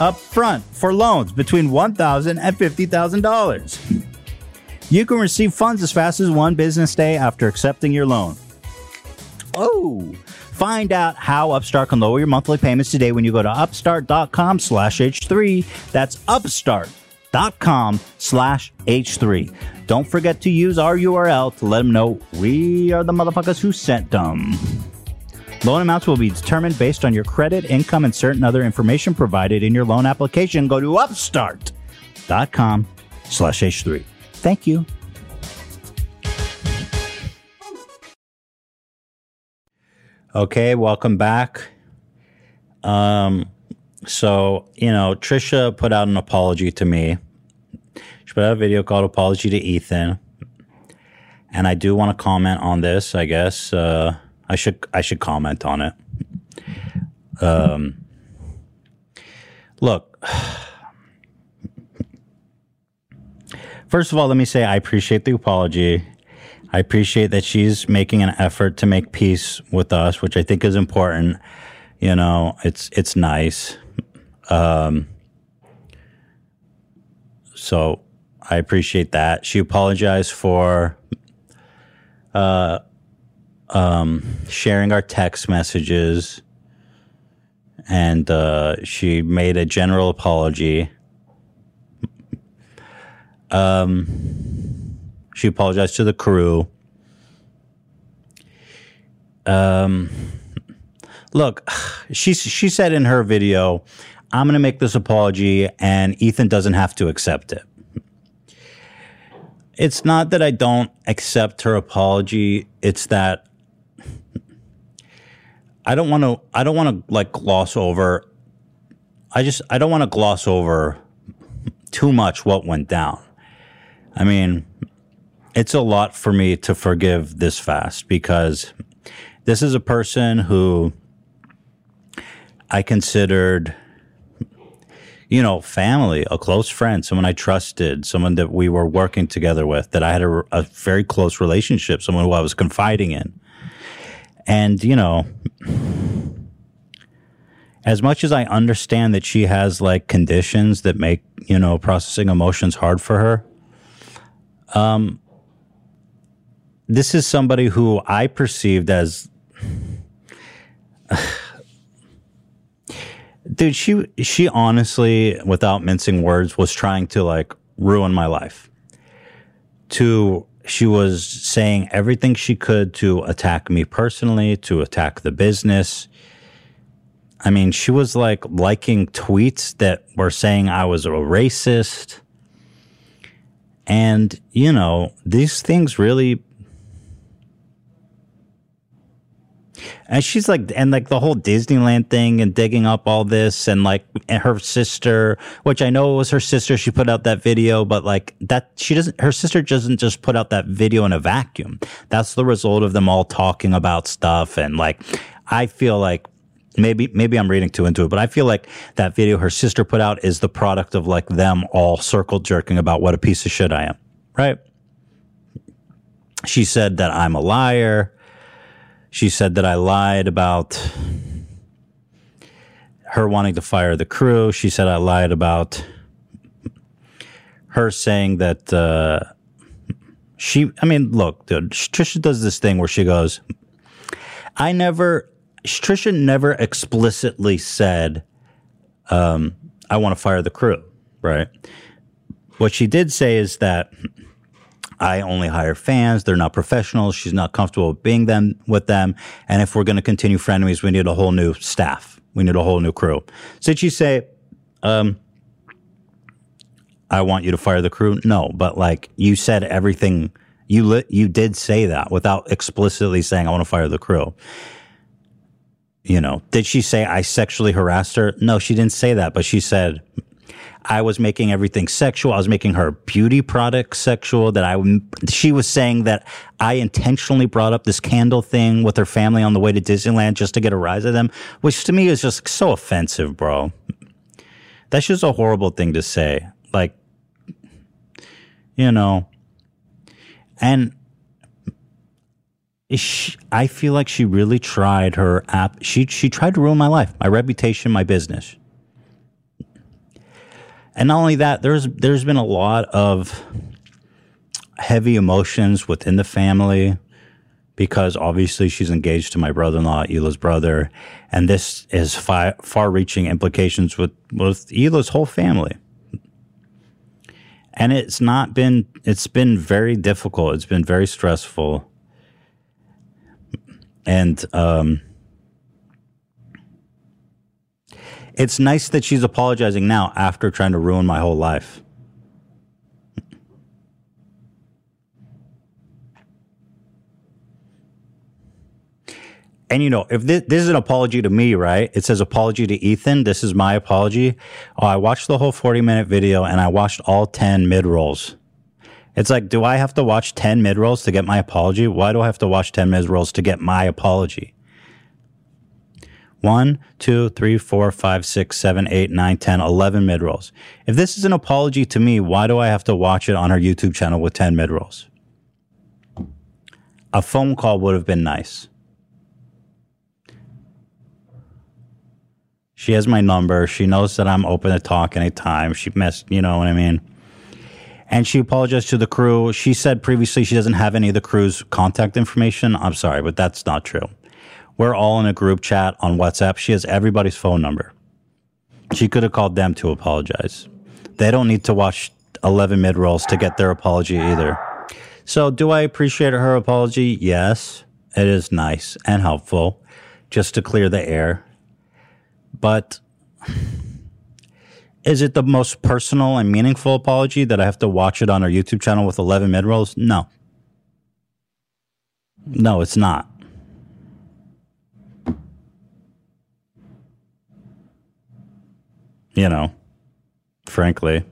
Up front for loans between one thousand dollars and fifty thousand dollars. You can receive funds as fast as one business day after accepting your loan. Oh, find out how Upstart can lower your monthly payments today when you go to upstart dot com slash H three. That's upstart dot com slash H three. Don't forget to use our U R L to let them know we are the motherfuckers who sent them. Loan amounts will be determined based on your credit, income, and certain other information provided in your loan application. Go to upstart dot com slash H three. Thank you. Okay, welcome back. Um, so, you know, Trisha put out an apology to me. She put out a video called Apology to Ethan. And I do want to comment on this, I guess. Uh, I should I should comment on it. Um, look. First of all, let me say I appreciate the apology. I appreciate that she's making an effort to make peace with us, which I think is important. You know, it's it's nice. Um, so... I appreciate that. She apologized for uh, um, sharing our text messages, and uh, she made a general apology. Um, She apologized to the crew. Um, look, she she said in her video, I'm going to make this apology and Ethan doesn't have to accept it. It's not that I don't accept her apology. It's that I don't want to, I don't want to like gloss over. I just, I don't want to gloss over too much what went down. I mean, it's a lot for me to forgive this fast because this is a person who I considered, you know, family, a close friend, someone I trusted, someone that we were working together with, that I had a, a very close relationship, someone who I was confiding in. And, you know, as much as I understand that she has, like, conditions that make, you know, processing emotions hard for her, um, this is somebody who I perceived as... Dude, she she honestly, without mincing words, was trying to, like, ruin my life. To she was saying everything she could to attack me personally, to attack the business. I mean, she was, like, liking tweets that were saying I was a racist. And, you know, these things really... And she's like, and like the whole Disneyland thing and digging up all this and like and her sister, which I know it was her sister. She put out that video, but like that, she doesn't, her sister doesn't just put out that video in a vacuum. That's the result of them all talking about stuff. And like, I feel like maybe, maybe I'm reading too into it, but I feel like that video her sister put out is the product of like them all circle jerking about what a piece of shit I am, right? She said that I'm a liar. She said that I lied about her wanting to fire the crew. She said I lied about her saying that uh, she... I mean, look, dude, Trisha does this thing where she goes, I never... Trisha never explicitly said, um, I want to fire the crew, right? What she did say is that... I only hire fans. They're not professionals. She's not comfortable with being them with them. And if we're going to continue Frenemies, we need a whole new staff. We need a whole new crew. So did she say, um, I want you to fire the crew? No, but like you said everything. You li- you did say that without explicitly saying, I want to fire the crew. You know, did she say I sexually harassed her? No, she didn't say that, but she said... I was making everything sexual. I was making her beauty product sexual. That I, she was saying that I intentionally brought up this candle thing with her family on the way to Disneyland just to get a rise out of them, which to me is just so offensive, bro. That's just a horrible thing to say. Like, you know, and she, I feel like she really tried her app. She she tried to ruin my life, my reputation, my business. And not only that, there's there's been a lot of heavy emotions within the family because obviously she's engaged to my brother-in-law, Hila's brother, and this has fi- far-reaching implications with, with Hila's whole family. And it's not been it's been very difficult. It's been very stressful, and um, it's nice that she's apologizing now after trying to ruin my whole life. And, you know, if this, this is an apology to me, right? It says apology to Ethan. This is my apology. Oh, I watched the whole forty-minute video, and I watched all ten mid-rolls. It's like, do I have to watch ten mid-rolls to get my apology? Why do I have to watch ten mid-rolls to get my apology? One, two, three, four, five, six, seven, eight, nine, ten, eleven mid-rolls. If this is an apology to me, why do I have to watch it on her YouTube channel with ten mid-rolls? A phone call would have been nice. She has my number. She knows that I'm open to talk anytime. She messed, you know what I mean? And she apologized to the crew. She said previously she doesn't have any of the crew's contact information. I'm sorry, but that's not true. We're all in a group chat on WhatsApp. She has everybody's phone number. She could have called them to apologize. They don't need to watch eleven mid-rolls to get their apology either. So do I appreciate her apology? Yes, it is nice and helpful just to clear the air. But is it the most personal and meaningful apology that I have to watch it on our YouTube channel with eleven mid-rolls? No. No, it's not. You know, frankly.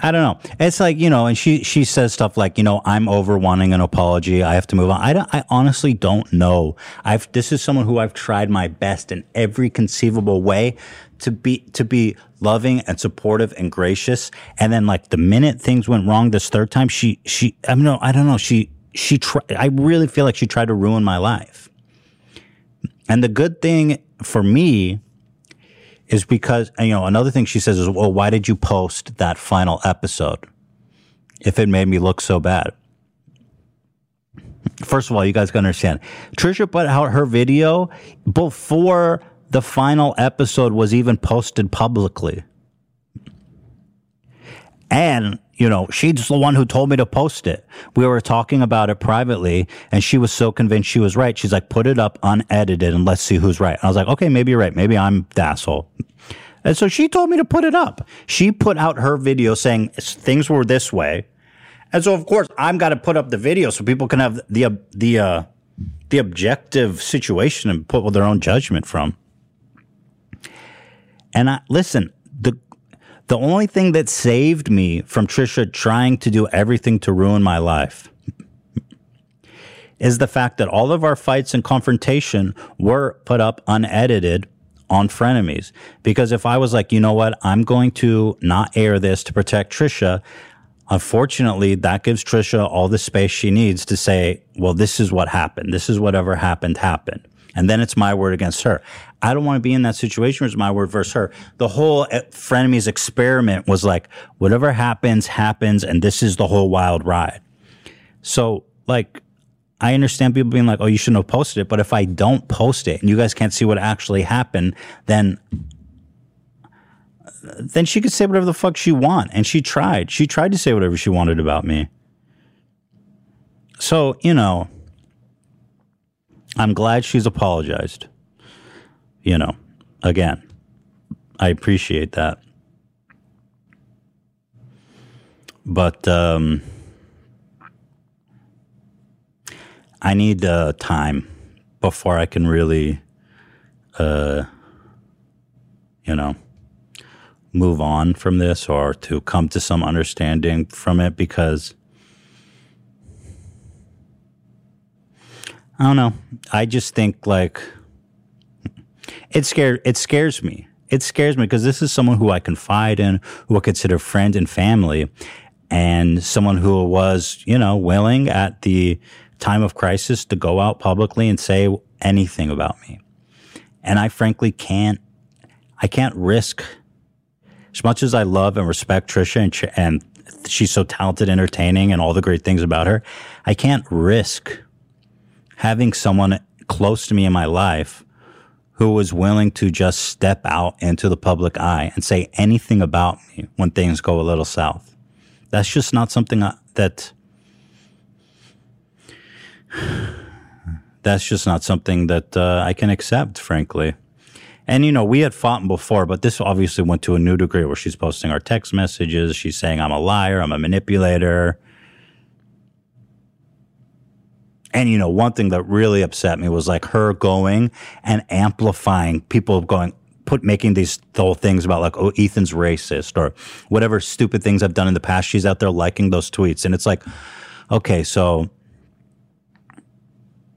I don't know. It's like, you know, and she, she says stuff like, you know, I'm over wanting an apology. I have to move on. I don't, I honestly don't know. I've, this is someone who I've tried my best in every conceivable way to be, to be loving and supportive and gracious. And then like the minute things went wrong this third time, she, she, I mean, no, I don't know. She, she, try, I really feel like she tried to ruin my life. And the good thing for me is because, you know, another thing she says is, well, why did you post that final episode if it made me look so bad? First of all, you guys gotta understand, Trisha put out her video before the final episode was even posted publicly. And, you know, she's the one who told me to post it. We were talking about it privately, and she was so convinced she was right. She's like, put it up unedited, and let's see who's right. And I was like, okay, maybe you're right. Maybe I'm the asshole. And so she told me to put it up. She put out her video saying things were this way. And so, of course, I've got to put up the video so people can have the, the, uh, the objective situation and put their own judgment from. And I, listen, the The only thing that saved me from Trisha trying to do everything to ruin my life is the fact that all of our fights and confrontation were put up unedited on Frenemies. Because if I was like, you know what, I'm going to not air this to protect Trisha, unfortunately, that gives Trisha all the space she needs to say, well, this is what happened. This is whatever happened, happened. And then it's my word against her. I don't want to be in that situation where it's my word versus her. The whole Frenemies experiment was like, whatever happens, happens, and this is the whole wild ride. So, like, I understand people being like, oh, you shouldn't have posted it, but if I don't post it and you guys can't see what actually happened, then, then she could say whatever the fuck she wants, and she tried. She tried to say whatever she wanted about me. So, you know, I'm glad she's apologized. You know, again, I appreciate that. But um, I need uh, time before I can really, uh, you know, move on from this or to come to some understanding from it, because I don't know. I just think, like, it scared. It scares me. It scares me because this is someone who I confide in, who I consider friend and family, and someone who was, you know, willing at the time of crisis to go out publicly and say anything about me. And I frankly can't. I can't risk. As much as I love and respect Trisha, and and she's so talented, entertaining, and all the great things about her, I can't risk having someone close to me in my life who was willing to just step out into the public eye and say anything about me when things go a little south. That's just not something I, that, that's just not something that uh, I can accept, frankly. And, you know, we had fought before, but this obviously went to a new degree where she's posting our text messages. She's saying I'm a liar, I'm a manipulator. And, you know, one thing that really upset me was like her going and amplifying people going, put making these whole things about like, oh, Ethan's racist or whatever stupid things I've done in the past. She's out there liking those tweets. And it's like, okay, so,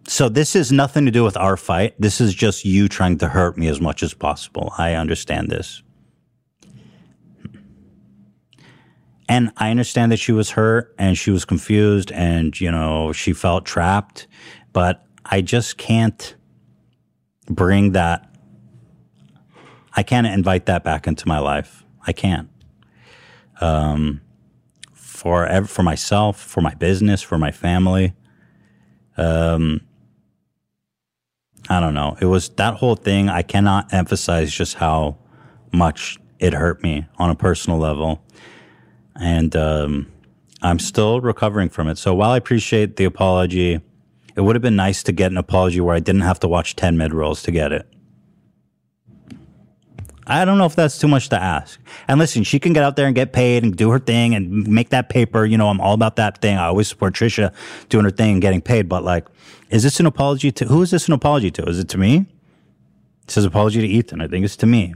so this is nothing to do with our fight. This is just you trying to hurt me as much as possible. I understand this. And I understand that she was hurt and she was confused and, you know, she felt trapped. But I just can't bring that. I can't invite that back into my life. I can't. Um, for ever, for myself, for my business, for my family. Um, I don't know. It was that whole thing. I cannot emphasize just how much it hurt me on a personal level. And um, I'm still recovering from it. So while I appreciate the apology, it would have been nice to get an apology where I didn't have to watch ten mid-rolls to get it. I don't know if that's too much to ask. And listen, she can get out there and get paid and do her thing and make that paper. You know, I'm all about that thing. I always support Trisha doing her thing and getting paid. But like, is this an apology to, who is this an apology to? Is it to me? It says apology to Ethan. I think it's to me.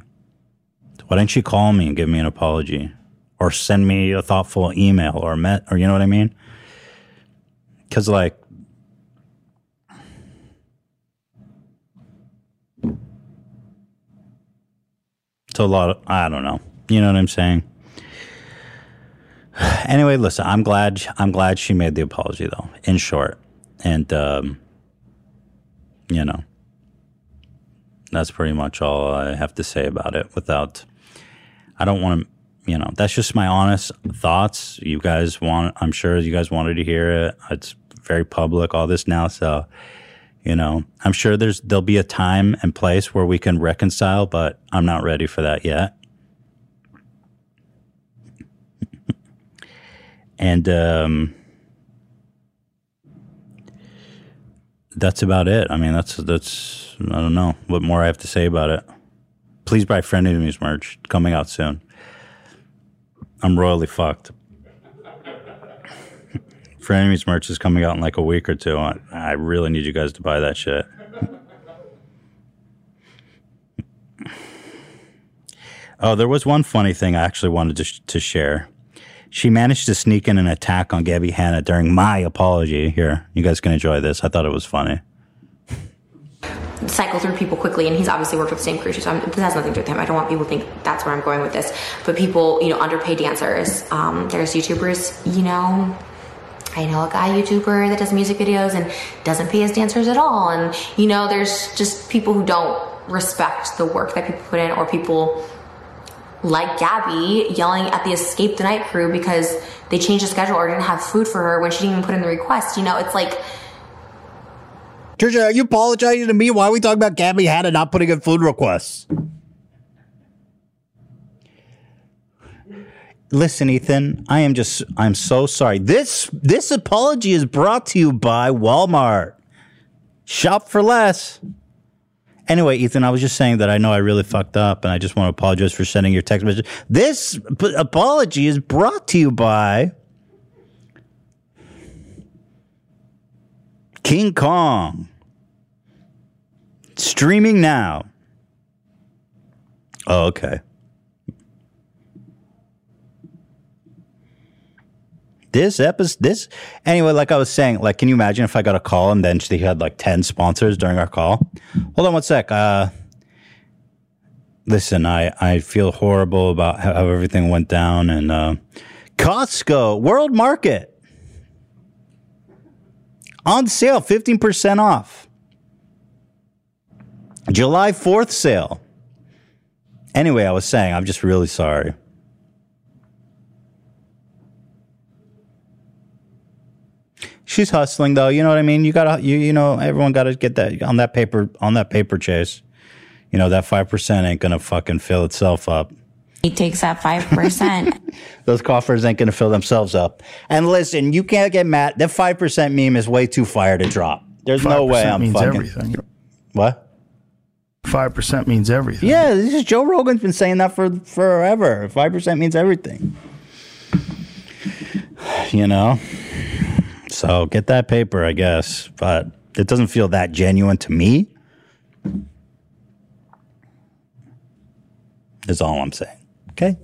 Why didn't she call me and give me an apology? Or send me a thoughtful email or met, or you know what I mean? Because like, it's a lot of, I don't know. You know what I'm saying? Anyway, listen, I'm glad, I'm glad she made the apology though, in short. And, um, you know, that's pretty much all I have to say about it without, I don't want to, you know, that's just my honest thoughts. You guys want, I'm sure you guys wanted to hear it. It's very public, all this now. So, you know, I'm sure there's there'll be a time and place where we can reconcile, but I'm not ready for that yet. And um, that's about it. I mean, that's, that's I don't know what more I have to say about it. Please buy Frenemies merch coming out soon. I'm royally fucked. Frenemies merch is coming out in like a week or two. I, I really need you guys to buy that shit. Oh, there was one funny thing I actually wanted to, sh- to share. She managed to sneak in an attack on Gabby Hanna during my apology. Here, you guys can enjoy this. I thought it was funny. Cycle through people quickly, and he's obviously worked with the same crew, so I'm, this has nothing to do with him. I don't want people to think that's where I'm going with this. But people, you know, underpaid dancers, um, there's YouTubers, you know... I know a guy YouTuber that does music videos and doesn't pay his dancers at all. And, you know, there's just people who don't respect the work that people put in, or people like Gabby yelling at the Escape the Night crew because they changed the schedule or didn't have food for her when she didn't even put in the request. You know, it's like... Trisha, are you apologizing to me? Why are we talking about Gabby Hanna not putting in food requests? Listen, Ethan, I am just, I'm so sorry. This this apology is brought to you by Walmart. Shop for less. Anyway, Ethan, I was just saying that I know I really fucked up, and I just want to apologize for sending your text message. This p- apology is brought to you by King Kong. Streaming now. Oh, okay. This episode, this, anyway, like I was saying, like, can you imagine if I got a call and then she had like ten sponsors during our call? Hold on one sec. Uh, listen, I, I feel horrible about how everything went down. And uh, Costco, World Market, on sale, fifteen percent off. July fourth sale. Anyway, I was saying, I'm just really sorry. She's hustling, though. You know what I mean? You gotta, you, you know, everyone gotta get that on that paper, on that paper chase. You know, that five percent ain't gonna fucking fill itself up. He takes that five percent. Those coffers ain't gonna fill themselves up. And listen, you can't get mad. That five percent meme is way too fire to drop. There's no way I'm means fucking. Everything. What? five percent means everything. Yeah, this is, Joe Rogan's been saying that for forever. five percent means everything. You know? So get that paper, I guess, but it doesn't feel that genuine to me. Is all I'm saying. Okay?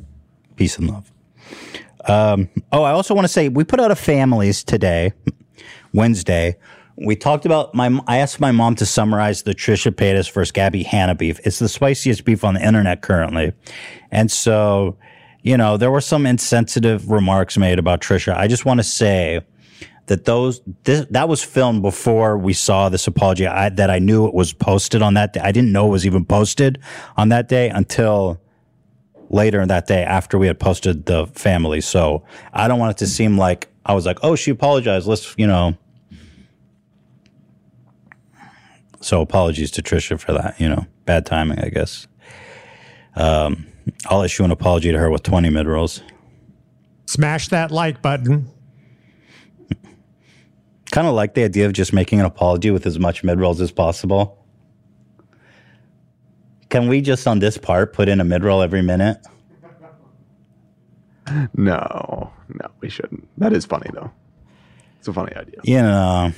Peace and love. Um, oh, I also want to say we put out a Families today, Wednesday. We talked about my. I asked my mom to summarize the Trisha Paytas versus Gabby Hanna beef. It's the spiciest beef on the internet currently, and so you know there were some insensitive remarks made about Trisha. I just want to say. That those this, that was filmed before we saw this apology. I, that I knew it was posted on that day. I didn't know it was even posted on that day until later in that day after we had posted the Family. So I don't want it to seem like I was like, oh, she apologized. Let's, you know. So apologies to Trisha for that. You know, bad timing, I guess. Um, I'll issue an apology to her with twenty mid-rolls. Smash that like button. Kind of like the idea of just making an apology with as much mid-rolls as possible. Can we just, on this part, put in a mid-roll every minute? No. No, we shouldn't. That is funny, though. It's a funny idea. You know.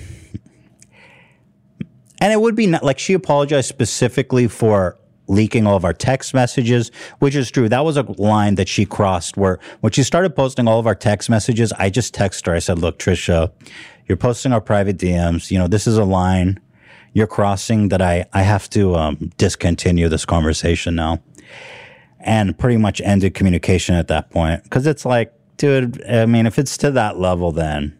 And it would be not, like, she apologized specifically for leaking all of our text messages, which is true. That was a line that she crossed where when she started posting all of our text messages, I just texted her. I said, look, Trisha, you're posting our private D Ms. You know, this is a line you're crossing that I, I have to um, discontinue this conversation now. And pretty much ended communication at that point. Because it's like, dude, I mean, if it's to that level, then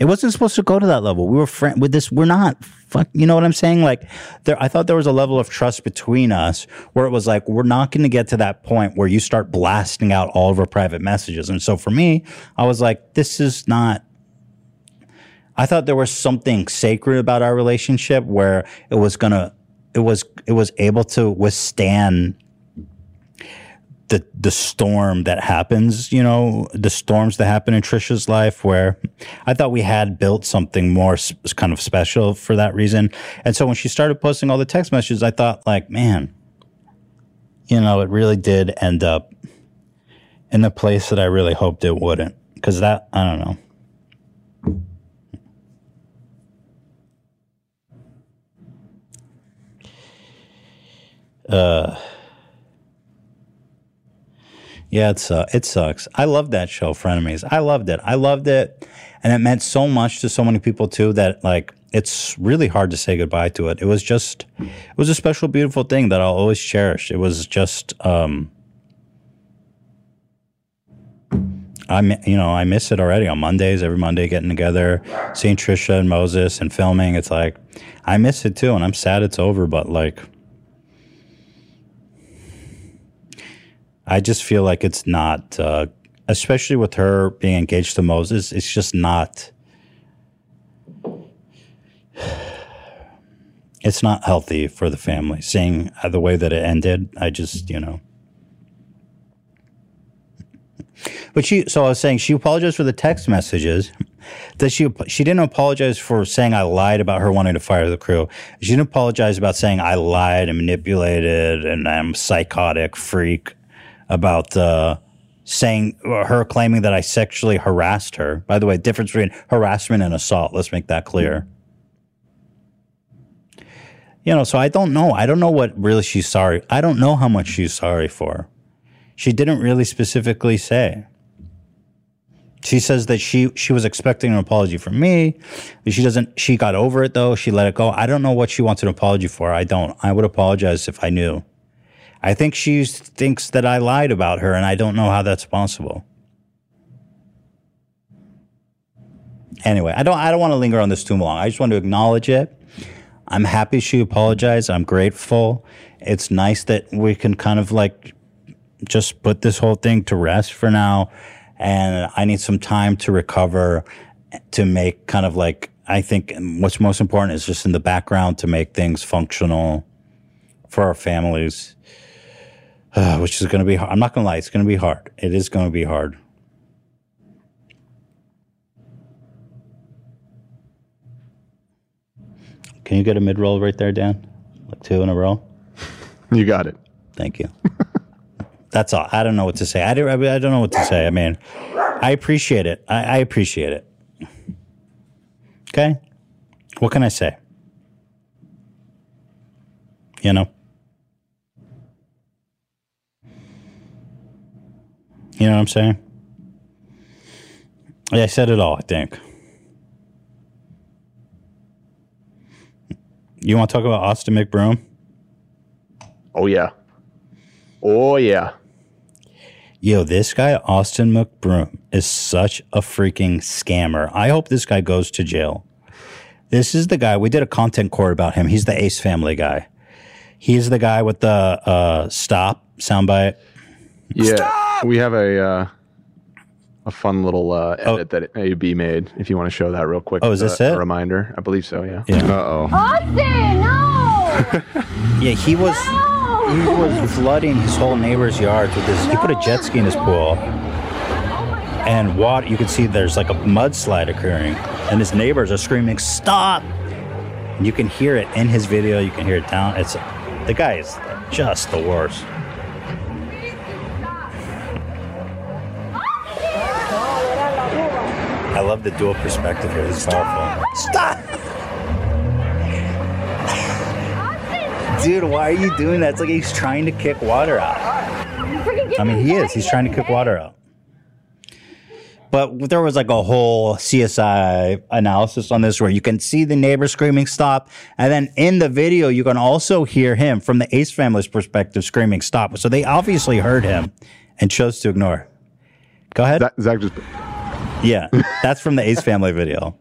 it wasn't supposed to go to that level. We were friend with this. We're not. Fuck, you know what I'm saying? Like, there, I thought there was a level of trust between us where it was like, we're not going to get to that point where you start blasting out all of our private messages. And so for me, I was like, this is not. I thought there was something sacred about our relationship where it was gonna, it was, it was able to withstand the the storm that happens, you know, the storms that happen in Trisha's life. Where I thought we had built something more sp- kind of special for that reason. And so when she started posting all the text messages, I thought, like, man, you know, it really did end up in the place that I really hoped it wouldn't. Because that, I don't know. Uh, yeah, it's, uh, it sucks. I loved that show, Frenemies. I loved it. I loved it. And it meant so much to so many people, too, that, like, it's really hard to say goodbye to it. It was just, it was a special, beautiful thing that I'll always cherish. It was just, um, I, you know, I miss it already on Mondays, every Monday getting together, seeing Trisha and Moses and filming. It's like, I miss it, too, and I'm sad it's over, but, like, I just feel like it's not, uh, especially with her being engaged to Moses, it's just not, it's not healthy for the family. Seeing the way that it ended, I just, you know. But she, so I was saying, she apologized for the text messages. That she she didn't apologize for saying I lied about her wanting to fire the crew. She didn't apologize about saying I lied and manipulated and I'm a psychotic freak. About uh, saying her claiming that I sexually harassed her. By the way, difference between harassment and assault. Let's make that clear. You know, so I don't know. I don't know what really she's sorry. I don't know how much she's sorry for. She didn't really specifically say. She says that she she was expecting an apology from me. She doesn't. She got over it though. She let it go. I don't know what she wants an apology for. I don't. I would apologize if I knew. I think she thinks that I lied about her, and I don't know how that's possible. Anyway, I don't I don't want to linger on this too long. I just want to acknowledge it. I'm happy she apologized. I'm grateful. It's nice that we can kind of like just put this whole thing to rest for now, and I need some time to recover to make kind of like, I think what's most important is just in the background to make things functional for our families. Uh, which is going to be hard. I'm not going to lie. It's going to be hard. It is going to be hard. Can you get a mid-roll right there, Dan? Like two in a row? You got it. Thank you. That's all. I don't know what to say. I don't, I don't know what to say. I mean, I appreciate it. I, I appreciate it. Okay? What can I say? You know? You know what I'm saying? Yeah, I said it all, I think. You want to talk about Austin McBroom? Oh, yeah. Oh, yeah. Yo, this guy, Austin McBroom, is such a freaking scammer. I hope this guy goes to jail. This is the guy. We did a content core about him. He's the Ace Family guy. He's the guy with the uh, stop soundbite. Yeah, stop! We have a uh, a fun little uh, edit oh. that A B made. If you want to show that real quick. Oh, is this uh, it? A reminder, I believe so. Yeah. yeah. Uh oh. Austin, no. Yeah, he was. No! He was flooding his whole neighbor's yards with this. He put a jet ski in his pool, and water, you can see there's like a mudslide occurring, and his neighbors are screaming, "Stop!" And you can hear it in his video. You can hear it down. It's the guy is just the worst. I love the dual perspective here. This is powerful. Stop! Dude, why are you doing that? It's like he's trying to kick water out. I mean, he is. He's trying to kick water out. But there was like a whole C S I analysis on this where you can see the neighbor screaming stop. And then in the video, you can also hear him from the Ace family's perspective screaming stop. So they obviously heard him and chose to ignore. Go ahead. That, Zach just... Yeah, that's from the Ace family video.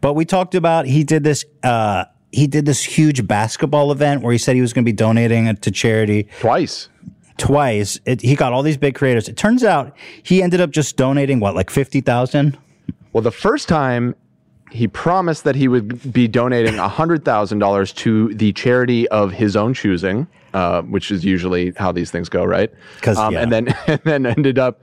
But we talked about he did this... Uh, he did this huge basketball event where he said he was going to be donating it to charity. Twice. Twice. It, he got all these big creators. It turns out he ended up just donating, what, like fifty thousand dollars? Well, the first time he promised that he would be donating one hundred thousand dollars to the charity of his own choosing, uh, which is usually how these things go, right? Um, yeah. and, then, and then ended up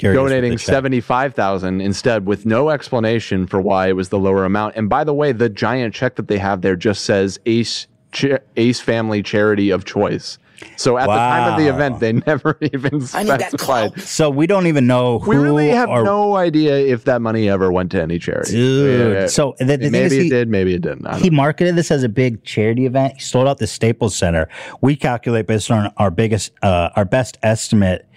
Here donating seventy-five thousand dollars instead with no explanation for why it was the lower amount. And by the way, the giant check that they have there just says Ace, Ch- Ace Family Charity of Choice. So at wow. the time of the event, they never even specified. So we don't even know who. We really have or, no idea if that money ever went to any charity. Dude. Yeah, yeah. So the, the maybe it he, did, maybe it didn't. He know. marketed this as a big charity event. He sold out the Staples Center. We calculate based on our biggest, uh, our best estimate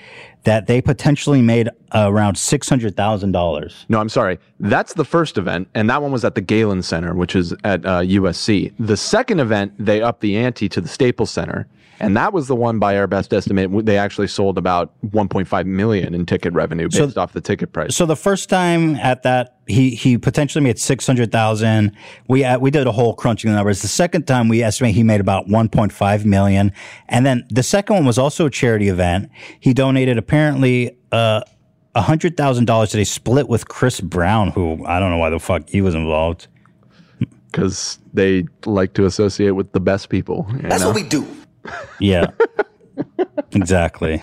that they potentially made uh, around six hundred thousand dollars. No, I'm sorry. That's the first event, and that one was at the Galen Center, which is at uh, U S C. The second event, they upped the ante to the Staples Center, and that was the one, by our best estimate, they actually sold about one point five million dollars in ticket revenue based so, off the ticket price. So the first time at that, he he potentially made six hundred thousand dollars. We uh, we did a whole crunching of the numbers. The second time, we estimate he made about one point five million dollars. And then the second one was also a charity event. He donated a apparently uh, one hundred thousand dollars today split with Chris Brown, who I don't know why the fuck he was involved. Because they like to associate with the best people. That's know? what we do. Yeah, exactly.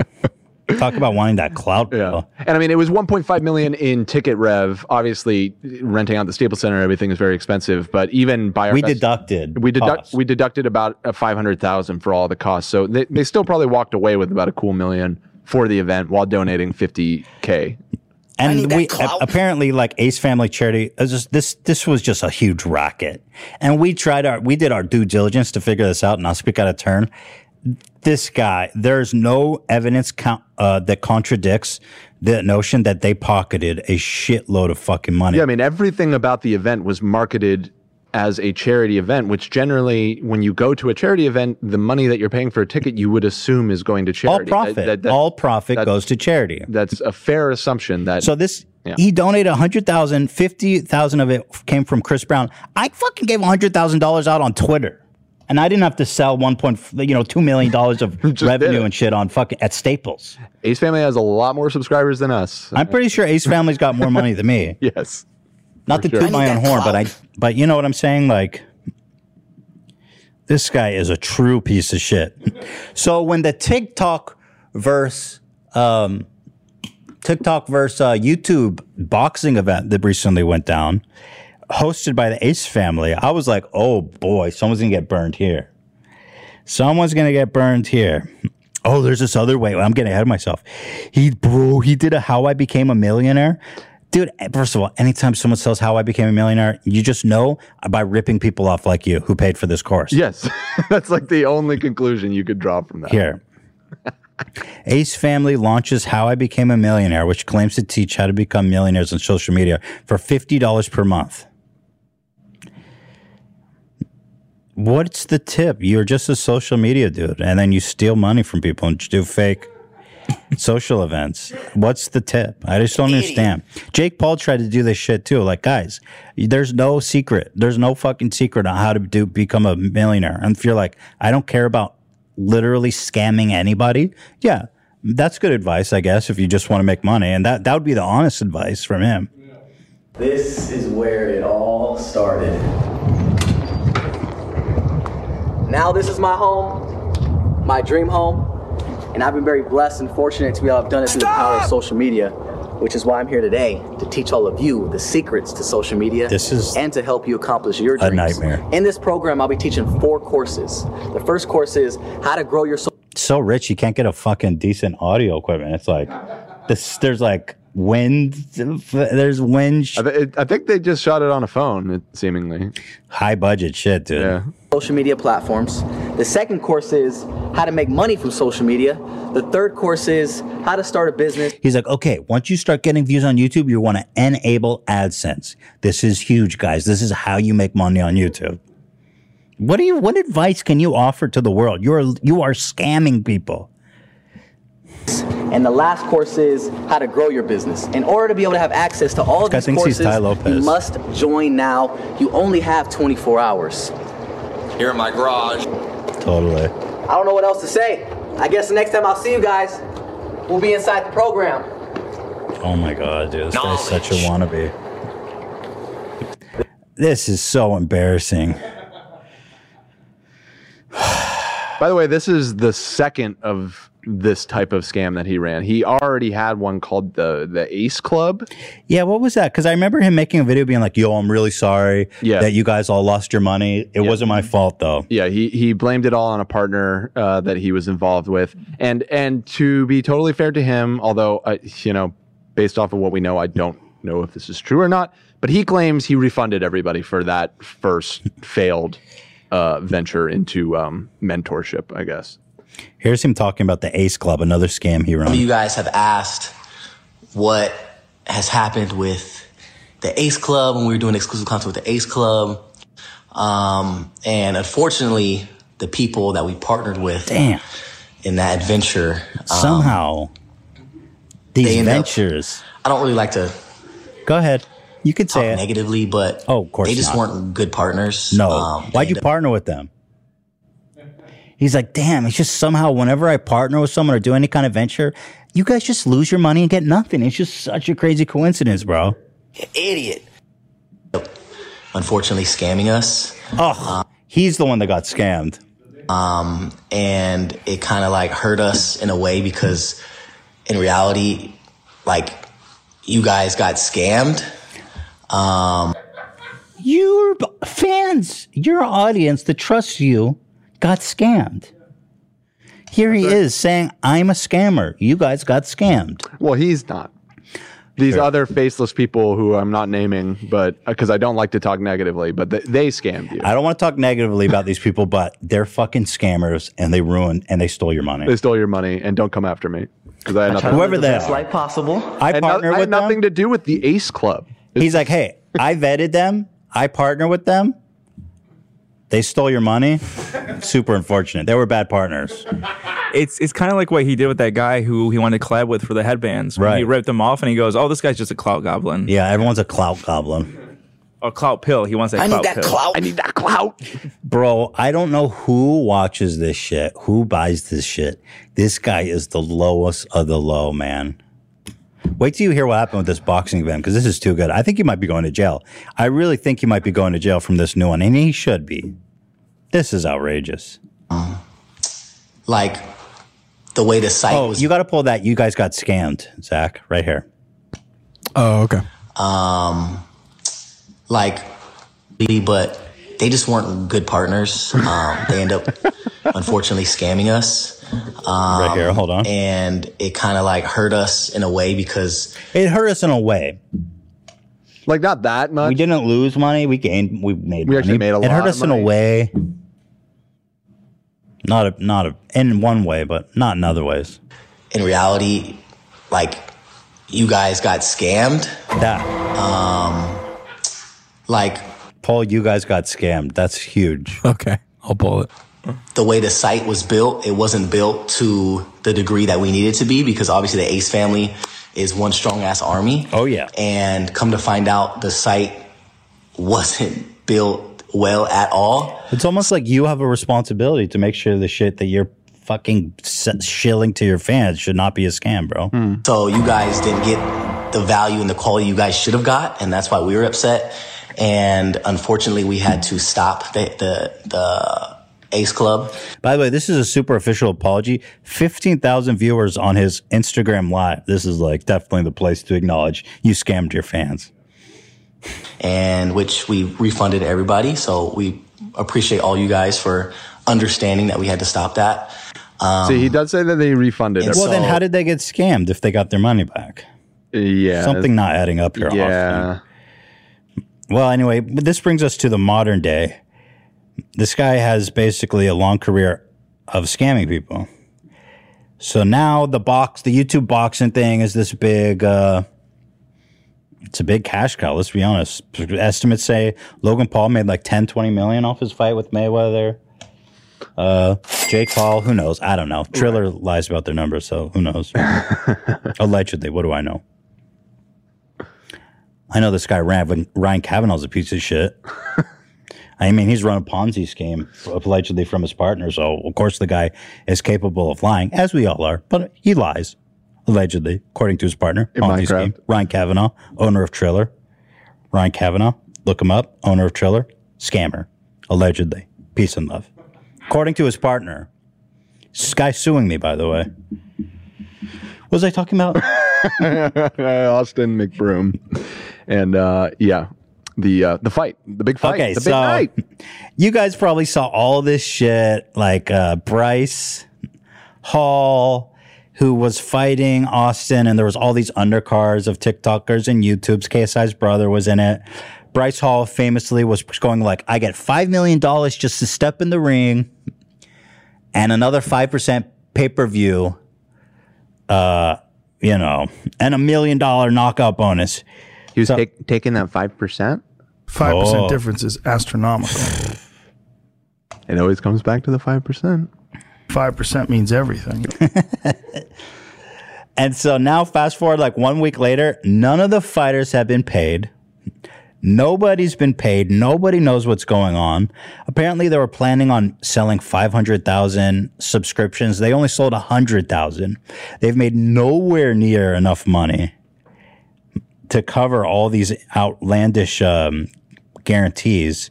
Talk about wanting that clout. Yeah. And I mean, it was one point five million dollars in ticket rev. Obviously, renting out the Staples Center, everything is very expensive. But even by our we best, deducted we deduct, we deducted about five hundred thousand dollars for all the costs. So they they still probably walked away with about a cool million for the event while donating fifty thousand dollars. And we a- apparently like Ace Family Charity. Just, this this was just a huge racket. And we tried our we did our due diligence to figure this out. And I'll speak out of turn. This guy, there's no evidence co- uh, that contradicts the notion that they pocketed a shitload of fucking money. Yeah, I mean, everything about the event was marketed as a charity event, which generally, when you go to a charity event, the money that you're paying for a ticket, you would assume is going to charity. All profit, that, that, that, all profit that, goes to charity. That's a fair assumption. That so this, yeah. He donated a hundred thousand, fifty thousand of it came from Chris Brown. I fucking gave a hundred thousand dollars out on Twitter, and I didn't have to sell one point, you know, two million dollars of revenue and shit on fucking at Staples. Ace Family has a lot more subscribers than us. I'm pretty sure Ace Family's got more money than me. Yes. Not to toot sure. my own horn, but I, but you know what I'm saying? Like, this guy is a true piece of shit. So when the TikTok verse, um, TikTok verse uh, YouTube boxing event that recently went down, hosted by the Ace Family, I was like, oh boy, someone's gonna get burned here. Someone's gonna get burned here. Oh, there's this other way. I'm getting ahead of myself. He, bro, he did a How I Became a Millionaire. Dude, first of all, anytime someone sells How I Became a Millionaire, you just know by ripping people off like you who paid for this course. Yes, that's like the only conclusion you could draw from that. Here. Ace Family launches How I Became a Millionaire, which claims to teach how to become millionaires on social media for fifty dollars per month. What's the tip? You're just a social media dude, and then you steal money from people and do fake... social events. What's the tip? I just don't understand. Jake Paul tried to do this shit too. Like, guys, there's no secret. There's no fucking secret on how to do become a millionaire. And if you're like, I don't care about literally scamming anybody. Yeah, that's good advice, I guess, if you just want to make money. And that, that would be the honest advice from him. This is where it all started. Now this is my home, my dream home, and I've been very blessed and fortunate to be able to have done it through Stop! the power of social media, which is why I'm here today, to teach all of you the secrets to social media this is and to help you accomplish your dreams. A nightmare. In this program, I'll be teaching four courses. The first course is how to grow your social media. So rich, you can't get a fucking decent audio equipment. It's like, this. there's like wind, there's wind. Sh- I, th- I think they just shot it on a phone, seemingly. High budget shit, dude. Yeah. Social media platforms. The second course is how to make money from social media. The third course is how to start a business. He's like, okay, once you start getting views on YouTube, you want to enable AdSense. This is huge, guys. This is how you make money on YouTube. What do you? What advice can you offer to the world? You are you are scamming people. And the last course is how to grow your business. In order to be able to have access to all of these courses, you must join now. You only have twenty-four hours. Here in my garage. Totally. I don't know what else to say. I guess the next time I'll see you guys, we'll be inside the program. Oh my God, dude. This guy's such a wannabe. This is so embarrassing. By the way, this is the second of this type of scam that he ran. He already had one called the the Ace Club. Yeah, what was that? Because I remember him making a video being like, yo, I'm really sorry yeah. that you guys all lost your money. It yeah. wasn't my fault, though. Yeah, he he blamed it all on a partner uh, that he was involved with. And and to be totally fair to him, although, uh, you know, based off of what we know, I don't know if this is true or not, but he claims he refunded everybody for that first failed Uh, venture into um, mentorship, I guess. Here's him talking about the Ace Club, another scam he ran. You guys have asked what has happened with the Ace Club when we were doing exclusive content with the Ace Club. Um, and unfortunately, the people that we partnered with Damn. in that adventure. Um, Somehow, these ventures. Up, I don't really like to. Go ahead. You could say it negatively, but oh, of course they just not. weren't good partners. No. Um, Why'd you up- partner with them? He's like, damn, it's just somehow whenever I partner with someone or do any kind of venture, you guys just lose your money and get nothing. It's just such a crazy coincidence, bro. You idiot. Unfortunately, scamming us. Oh, um, he's the one that got scammed. Um, and it kind of like hurt us in a way because in reality, like you guys got scammed. Um, your fans, your audience that trusts you got scammed. Here he is saying, I'm a scammer. You guys got scammed. Well, he's not. These sure. other faceless people who I'm not naming, but because I don't like to talk negatively, but they, they scammed you. I don't want to talk negatively about these people, but they're fucking scammers and they ruined and they stole your money. They stole your money and don't come after me because I had nothing. Whoever they are, like possible. I partner no, I with them. Nothing to do with the Ace Club. He's like, hey, I vetted them. I partner with them. They stole your money. Super unfortunate. They were bad partners. It's it's kind of like what he did with that guy who he wanted to collab with for the headbands. Right. He ripped them off and he goes, oh, this guy's just a clout goblin. Yeah, everyone's a clout goblin. Or clout pill. He wants that I clout need that pill. Clout. I need that clout. Bro, I don't know who watches this shit, who buys this shit. This guy is the lowest of the low, man. Wait till you hear what happened with this boxing event, because this is too good. I think he might be going to jail. I really think he might be going to jail from this new one, and he should be. This is outrageous. Um, like, the way the site oh, was... you got to pull that. You guys got scammed, Zach, right here. Oh, okay. Um, like, but they just weren't good partners. Um, they end up, unfortunately, scamming us. Um, right here, hold on. And it kind of like hurt us in a way because it hurt us in a way, like not that much. We didn't lose money; we gained. We made. We money. actually made a lot. It hurt us of money. in a way, not a, not a, in one way, but not in other ways. In reality, like you guys got scammed. That, um, like Paul, you guys got scammed. That's huge. Okay, I'll pull it. The way the site was built, it wasn't built to the degree that we needed to be because obviously the Ace family is one strong-ass army. Oh, yeah. And come to find out, the site wasn't built well at all. It's almost like you have a responsibility to make sure the shit that you're fucking shilling to your fans should not be a scam, bro. Hmm. So you guys didn't get the value and the quality you guys should have got, and that's why we were upset. And unfortunately, we had to stop the the... the Ace Club. By the way, this is a super official apology. fifteen thousand viewers on his Instagram Live. This is like definitely the place to acknowledge you scammed your fans. And which we refunded everybody. So we appreciate all you guys for understanding that we had to stop that. Um, See, he does say that they refunded. Well, so, then how did they get scammed if they got their money back? Yeah. Something not adding up here. Yeah. Often. Well, anyway, but this brings us to the modern day. This guy has basically a long career of scamming people. So now the box, the YouTube boxing thing is this big, uh, it's a big cash cow. Let's be honest. Estimates say Logan Paul made like ten, twenty million off his fight with Mayweather. Uh, Jake Paul, who knows? I don't know. Triller lies about their numbers, so who knows? Allegedly, what do I know? I know this guy Ryan Kavanaugh's a piece of shit. I mean, he's run a Ponzi scheme allegedly from his partner, so of course the guy is capable of lying, as we all are, but he lies, allegedly, according to his partner. In Ponzi Minecraft. Scheme. Ryan Kavanaugh, owner of Triller. Ryan Kavanaugh, look him up, owner of Triller, scammer, allegedly. Peace and love. According to his partner. This guy's suing me, by the way. What was I talking about? Austin McBroom. And, uh, yeah. The uh, the fight, the big fight, okay, the so big night. You guys probably saw all this shit, like uh, Bryce Hall, who was fighting Austin, and there was all these undercards of TikTokers and YouTubes. K S I's brother was in it. Bryce Hall famously was going like, I get five million dollars just to step in the ring, and another five percent pay-per-view, uh, you know, and a million dollar knockout bonus. He was so, take, taking that five percent? five percent oh. difference is astronomical. It always comes back to the five percent. five percent means everything. And so now fast forward like one week later, none of the fighters have been paid. Nobody's been paid. Nobody knows what's going on. Apparently, they were planning on selling five hundred thousand subscriptions. They only sold one hundred thousand. They've made nowhere near enough money to cover all these outlandish um, guarantees.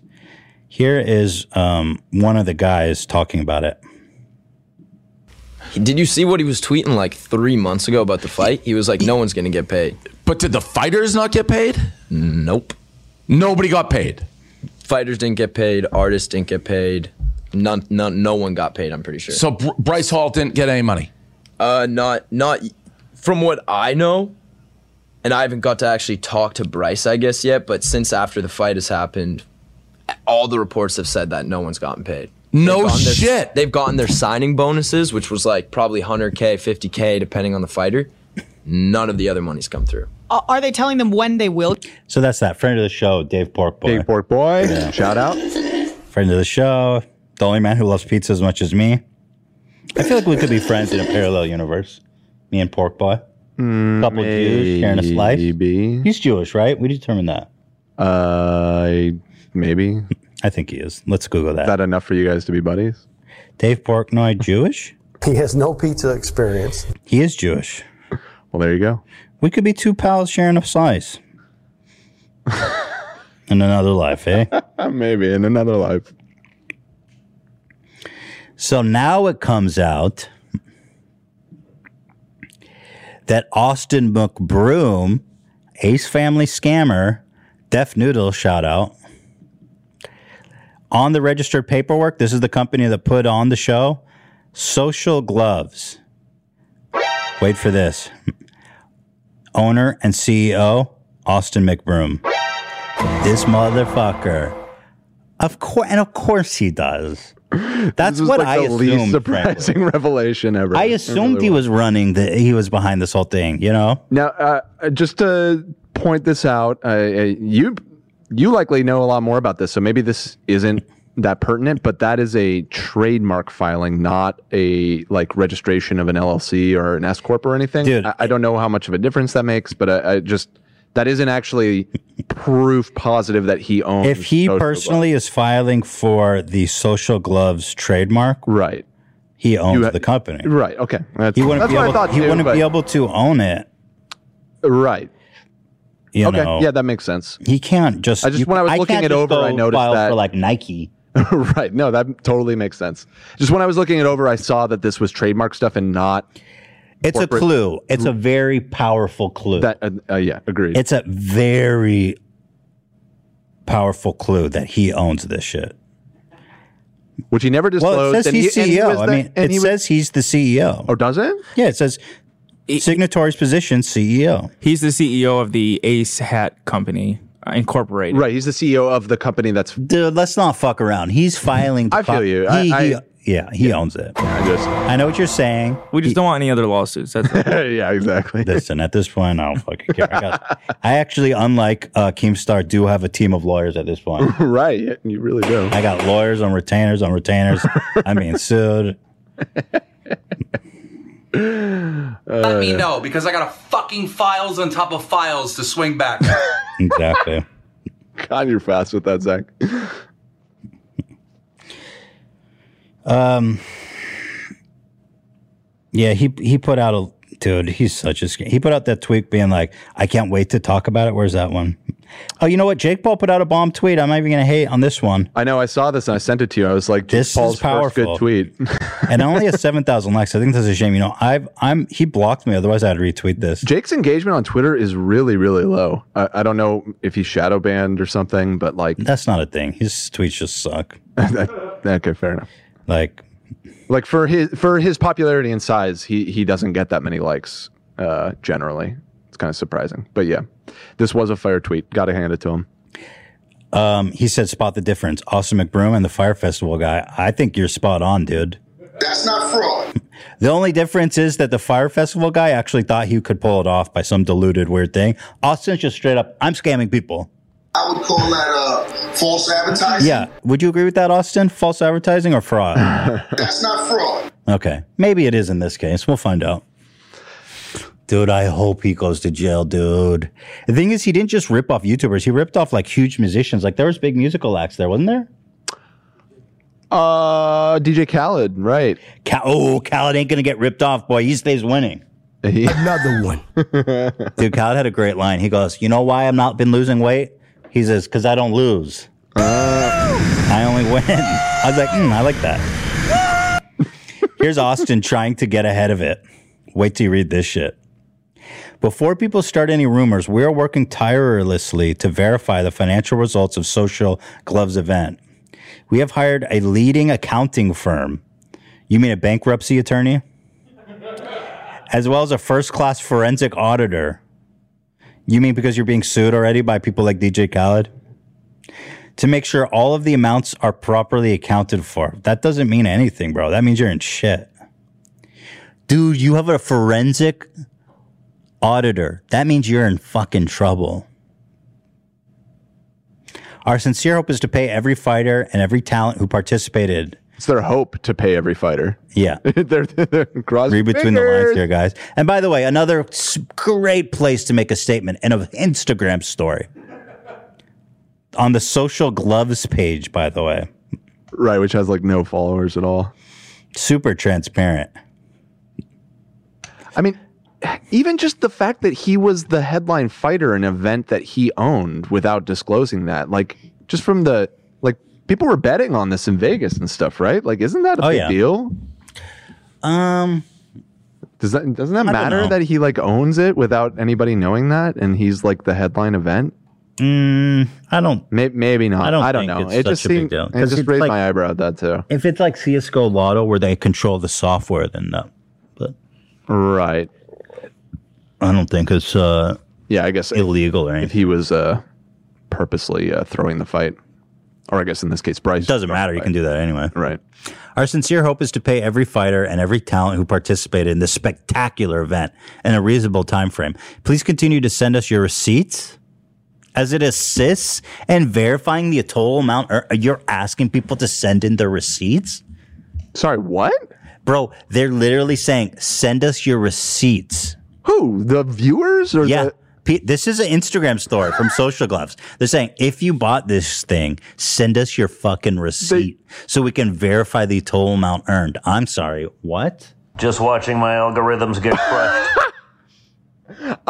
Here is um, one of the guys talking about it. Did you see what he was tweeting like three months ago about the fight? He was like, no one's going to get paid. But did the fighters not get paid? Nope. Nobody got paid. Fighters didn't get paid. Artists didn't get paid. None, none, no one got paid, I'm pretty sure. So Br- Bryce Hall didn't get any money? Uh, not, not from what I know. And I haven't got to actually talk to Bryce, I guess, yet. But since after the fight has happened, all the reports have said that no one's gotten paid. No they've gotten their, shit. They've gotten their signing bonuses, which was like probably one hundred K, fifty K, depending on the fighter. None of the other money's come through. Are they telling them when they will? So that's that. Friend of the show, Dave Porkboy. Dave Porkboy. Yeah. Shout out. Friend of the show. The only man who loves pizza as much as me. I feel like we could be friends in a parallel universe. Me and Porkboy. Mm, couple of Jews sharing a slice. He's Jewish, right? We determined that. Uh, maybe. I think he is. Let's Google that. Is that enough for you guys to be buddies? Dave Porknoy Jewish? He has no pizza experience. He is Jewish. Well, there you go. We could be two pals sharing a slice. In another life, eh? Maybe in another life. So now it comes out that Austin McBroom, Ace Family scammer, Deaf Noodle, shout out. On the registered paperwork, this is the company that put on the show, Social Gloves. Wait for this. Owner and C E O, Austin McBroom. This motherfucker. Of course, and of course he does. That's what like I assumed. The least surprising frankly. revelation ever. I assumed really he was running. The, he was behind this whole thing. You know. Now, uh, just to point this out, uh, you you likely know a lot more about this, so maybe this isn't that pertinent. But that is a trademark filing, not a like registration of an L L C or an S corp or anything. Dude, I, I don't know how much of a difference that makes, but I, I just. That isn't actually proof positive that he owns. If he Social personally Gloves. Is filing for the Social Gloves trademark, right? He owns ha- the company, right? Okay, that's, he wouldn't, that's be, able to, he too, wouldn't be able to own it, right? You okay, know, yeah, that makes sense. He can't just. I just you, when I was I looking it over, I noticed file that for like Nike. Right. No, that totally makes sense. Just when I was looking it over, I saw that this was trademark stuff and not... It's corporate. A clue. It's a very powerful clue. That, uh, uh, yeah, agreed. It's a very powerful clue that he owns this shit. Which he never disclosed. Well, it says he's he, C E O. He I the, mean, it he was, says he's the C E O. Oh, does it? Yeah, it says signatory's position, C E O. He's the C E O of the Ace Hat Company Incorporated. Right, he's the C E O of the company that's... Dude, let's not fuck around. He's filing... I feel you. He, I... I he, Yeah, he yeah. owns it. I, just, I know what you're saying. We just he, don't want any other lawsuits. That's yeah, exactly. Listen, at this point, I don't fucking care. I, got, I actually, unlike uh, Keemstar, do have a team of lawyers at this point. Right, you really do. I got lawyers on retainers on retainers. I'm being sued. Uh, Let me know, because I got a fucking files on top of files to swing back. Exactly. God, you're fast with that, Zach. Um. Yeah, he he put out a dude. He's such a he put out that tweet being like, "I can't wait to talk about it." Where's that one? Oh, you know what? Jake Paul put out a bomb tweet. I'm not even gonna hate on this one. I know. I saw this and I sent it to you. I was like, "This Jake Paul's is powerful." First good tweet, and it only has seven thousand likes. I think that's a shame. You know, I've I'm he blocked me. Otherwise, I'd retweet this. Jake's engagement on Twitter is really really low. I, I don't know if he's shadow banned or something, but like that's not a thing. His tweets just suck. Okay, fair enough. Like, like for his for his popularity and size, he he doesn't get that many likes. Uh, generally, it's kind of surprising. But yeah, this was a fire tweet. Got to hand it to him. Um, he said, "Spot the difference." Austin McBroom and the Fire Festival guy. I think you're spot on, dude. That's not fraud. The only difference is that the Fire Festival guy actually thought he could pull it off by some deluded weird thing. Austin's just straight up, "I'm scamming people." I would call that uh, false advertising. Yeah. Would you agree with that, Austin? False advertising or fraud? That's not fraud. Okay. Maybe it is in this case. We'll find out. Dude, I hope he goes to jail, dude. The thing is, he didn't just rip off YouTubers. He ripped off, like, huge musicians. Like, there was big musical acts there, wasn't there? Uh, D J Khaled, right. Ka- oh, Khaled ain't going to get ripped off, boy. He stays winning. Another one. Dude, Khaled had a great line. He goes, "You know why I've not been losing weight?" He says, "Because I don't lose. Uh, I only win." I was like, mm, I like that. Here's Austin trying to get ahead of it. Wait till you read this shit. "Before people start any rumors, we are working tirelessly to verify the financial results of Social Gloves event. We have hired a leading accounting firm." You mean a bankruptcy attorney? "As well as a first-class forensic auditor." You mean because you're being sued already by people like D J Khaled? "To make sure all of the amounts are properly accounted for." That doesn't mean anything, bro. That means you're in shit. Dude, you have a forensic auditor. That means you're in fucking trouble. "Our sincere hope is to pay every fighter and every talent who participated." It's their hope to pay every fighter. Yeah. they're, they're Read between the lines here, guys. And by the way, another great place to make a statement in an Instagram story. On the Social Gloves page, by the way. Right, which has like no followers at all. Super transparent. I mean, even just the fact that he was the headline fighter in an event that he owned without disclosing that. Like, just from the... People were betting on this in Vegas and stuff, right? Like, isn't that a oh, big yeah. deal? Um, Does that, doesn't that I matter that he, like, owns it without anybody knowing that? And he's, like, the headline event? Mm, I don't... Maybe, maybe not. I don't, I don't think know. It's it such just a seemed, big deal. It just raised like, my eyebrow at that, too. If it's like C S G O Lotto where they control the software, then no. But right. I don't think it's uh, yeah, I guess illegal if, or anything. If he was uh, purposely uh, throwing the fight. Or I guess in this case, Bryce. It doesn't matter. You can do that anyway. Right. "Our sincere hope is to pay every fighter and every talent who participated in this spectacular event in a reasonable time frame. Please continue to send us your receipts as it assists in verifying the total amount." Or you're asking people to send in their receipts? Sorry, what? Bro, they're literally saying, "Send us your receipts." Who? The viewers? Or yeah. The- This is an Instagram story from Social Gloves. They're saying, if you bought this thing, send us your fucking receipt they, so we can verify the total amount earned. I'm sorry, what? Just watching my algorithms get crushed.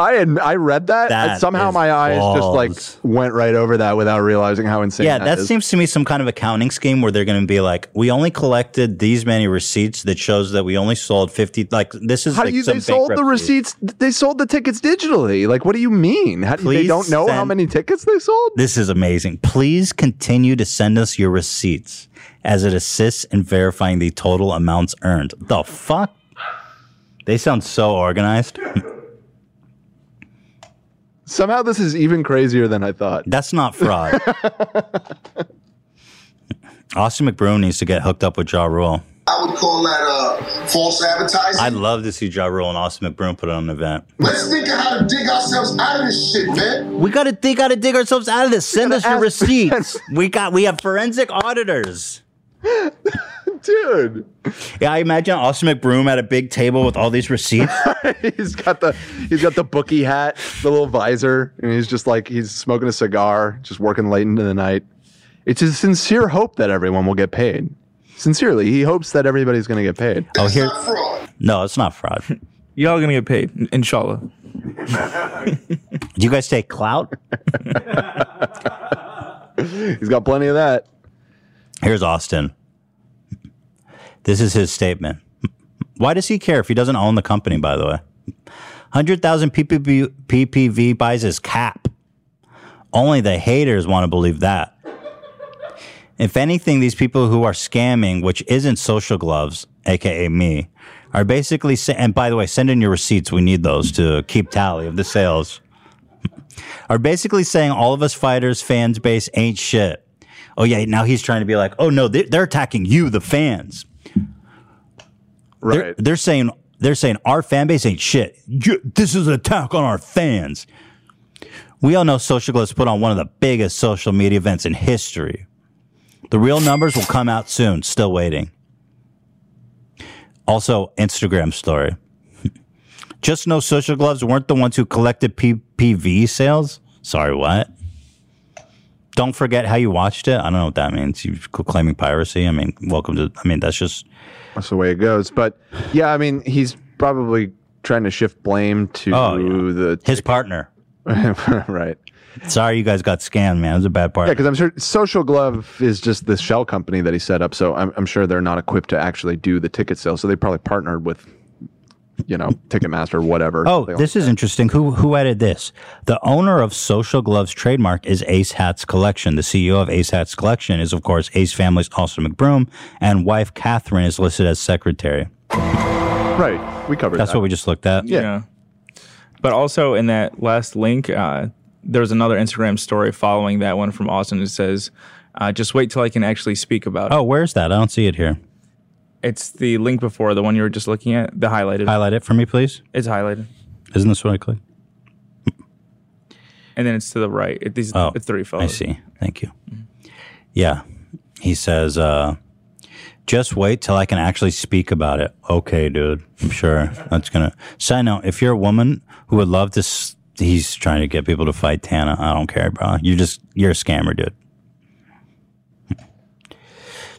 I had, I read that, that and somehow my eyes balls. just like went right over that without realizing how insane yeah, that, that is. Yeah, that seems to me some kind of accounting scheme where they're going to be like, we only collected these many receipts that shows that we only sold fifty. Like, this is how like you, some they sold the receipts. They sold the tickets digitally. Like, what do you mean? How do you, they don't know send, how many tickets they sold? This is amazing. Please continue to send us your receipts as it assists in verifying the total amounts earned. The fuck? They sound so organized. Somehow this is even crazier than I thought. That's not fraud. Austin McBroom needs to get hooked up with Ja Rule. I would call that uh, false advertising. I'd love to see Ja Rule and Austin McBroom put on an event. Let's think of how to dig ourselves out of this shit, man. We got to think how to dig ourselves out of this. Send us your receipts. We got. We have forensic auditors. Dude. Yeah, I imagine Austin McBroom at a big table with all these receipts. he's got the he's got the bookie hat, the little visor, and he's just like he's smoking a cigar, just working late into the night. It's his sincere hope that everyone will get paid. Sincerely, he hopes that everybody's gonna get paid. It's oh, here, not fraud. No, it's not fraud. Y'all gonna get paid, inshallah. Do you guys take clout? He's got plenty of that. Here's Austin. This is his statement. Why does he care if he doesn't own the company, by the way? one hundred thousand P P V buys his cap. Only the haters want to believe that. If anything, these people who are scamming, which isn't Social Gloves, a k a me, are basically sa- and by the way, send in your receipts. We need those to keep tally of the sales. Are basically saying all of us fighters, fans base ain't shit. Oh, yeah, now he's trying to be like, oh, no, they're attacking you, the fans. Right. They're, they're saying they're saying our fan base ain't shit. You, this is an attack on our fans. We all know Social Gloves put on one of the biggest social media events in history. The real numbers will come out soon. Still waiting. Also, Instagram story. Just know Social Gloves weren't the ones who collected P P V sales. Sorry, what? Don't forget how you watched it. I don't know what that means. You're claiming piracy. I mean, welcome to, I mean, that's just. That's the way it goes. But yeah, I mean, he's probably trying to shift blame to oh, yeah. the. T- His partner. Right. Sorry, you guys got scammed, man. It was a bad part. Yeah, because I'm sure Social Glove is just the shell company that he set up. So I'm, I'm sure they're not equipped to actually do the ticket sales. So they probably partnered with, you know, Ticketmaster, whatever. Oh, this is interesting. Who who added this? The owner of Social Gloves trademark is Ace Hats Collection. The C E O of Ace Hats Collection is, of course, Ace Family's Austin McBroom, and wife Catherine is listed as secretary. Right. We covered That's that. What we just looked at. Yeah. yeah. But also in that last link, uh, there's another Instagram story following that one from Austin that says, uh, just wait till I can actually speak about it. Oh, where's that? I don't see it here. It's the link before, the one you were just looking at, the highlighted. Highlight it for me, please. It's highlighted. Isn't this what I click? And then it's to the right. It, these, oh, it's three photos. I see. Thank you. Mm-hmm. Yeah. He says, uh, just wait till I can actually speak about it. Okay, dude. I'm sure that's going to. Side note, if you're a woman who would love to, s- he's trying to get people to fight Tana. I don't care, bro. You're just, you're a scammer, dude.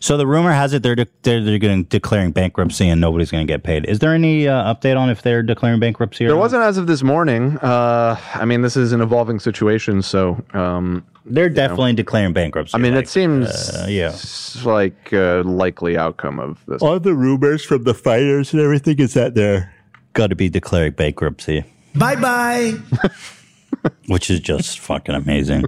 So the rumor has it they're de- they're, they're gonna declaring bankruptcy and nobody's going to get paid. Is there any uh, update on if they're declaring bankruptcy? Or there not? Wasn't as of this morning. Uh, I mean, this is an evolving situation, so um, they're definitely know. declaring bankruptcy. I mean, like, it seems uh, yeah. like a likely outcome of this. All the rumors from the fighters and everything is that they're got to be declaring bankruptcy. Bye bye. Which is just fucking amazing.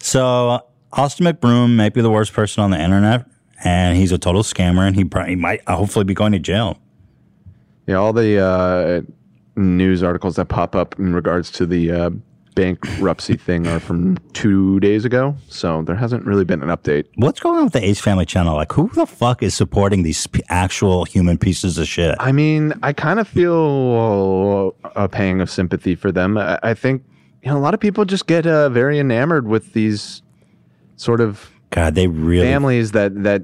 So. Austin McBroom might be the worst person on the internet, and he's a total scammer, and he, probably, he might hopefully be going to jail. Yeah, all the uh, news articles that pop up in regards to the uh, bankruptcy thing are from two days ago, so there hasn't really been an update. What's going on with the Ace Family channel? Like, who the fuck is supporting these p- actual human pieces of shit? I mean, I kind of feel a pang of sympathy for them. I, I think you know, a lot of people just get uh, very enamored with these sort of God, they really families that, that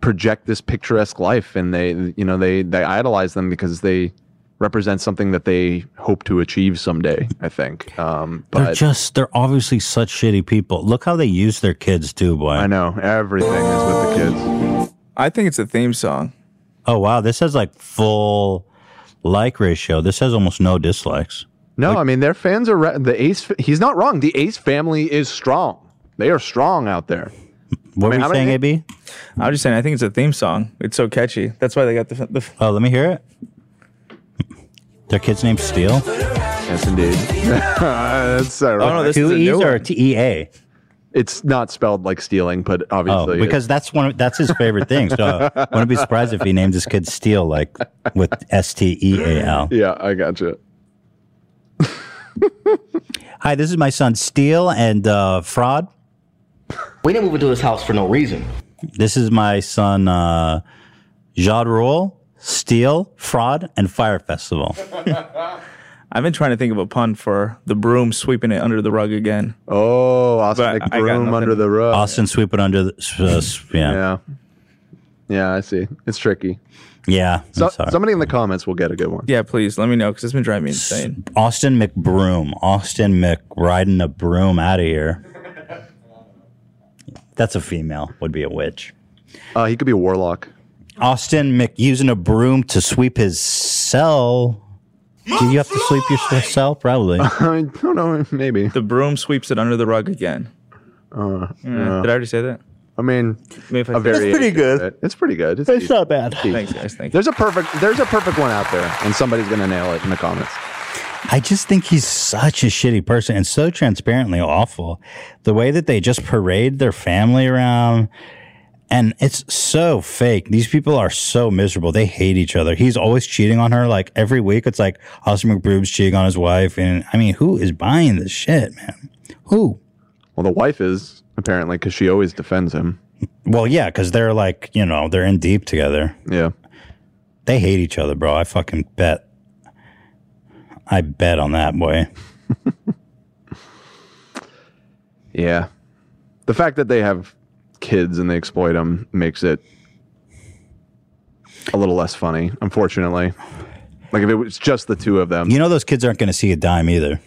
project this picturesque life, and they, you know, they, they idolize them because they represent something that they hope to achieve someday. I think, um, but they're just they're obviously such shitty people. Look how they use their kids too, boy. I know everything is with the kids. I think it's a theme song. Oh wow, this has like full like ratio, this has almost no dislikes. No, like, I mean, their fans are re- the Ace. He's not wrong. The Ace family is strong. They are strong out there. What I mean, were you saying, A B? I was just saying, I think it's a theme song. It's so catchy. That's why they got the. the f- oh, let me hear it. Their kid's name's Steel. Yes, indeed. That's uh, right. Oh no, this two is E's or T E A. It's not spelled like stealing, but obviously, oh, because that's one. Of, that's his favorite thing. So I wouldn't be surprised if he names his kid Steel, like with S T E A L. Yeah, I gotcha. Hi, this is my son Steel and uh, Fraud. We didn't move into his house for no reason. This is my son uh, Ja Rule, Steel, Fraud, and Fire Festival. I've been trying to think of a pun for the broom sweeping it under the rug again. Oh, Austin McBroom under the rug. Austin sweep it under the... Uh, yeah. yeah. Yeah, I see. It's tricky. Yeah. So, somebody in the comments will get a good one. Yeah, please. Let me know, because it's been driving me insane. Austin McBroom. Austin Mc... riding a broom out of here. That's a female. Would be a witch. Uh, he could be a warlock. Austin Mc... using a broom to sweep his cell... Do you have to sleep yourself? Probably. I don't know. Maybe. The broom sweeps it under the rug again. Uh, mm. uh, Did I already say that? I mean, Maybe I a very it's pretty good. It's pretty good. It's, it's not bad. It's Thanks, guys. Thank there's you. a perfect. There's a perfect one out there, and somebody's gonna nail it in the comments. I just think he's such a shitty person and so transparently awful. The way that they just parade their family around. And it's so fake. These people are so miserable. They hate each other. He's always cheating on her. Like every week, it's like Austin McBroom's cheating on his wife. And I mean, who is buying this shit, man? Who? Well, the wife is apparently, because she always defends him. Well, yeah, because they're like, you know, they're in deep together. Yeah. They hate each other, bro. I fucking bet. I bet on that, boy. Yeah. The fact that they have kids and they exploit them makes it a little less funny, unfortunately. Like if it was just the two of them, you know, those kids aren't going to see a dime either.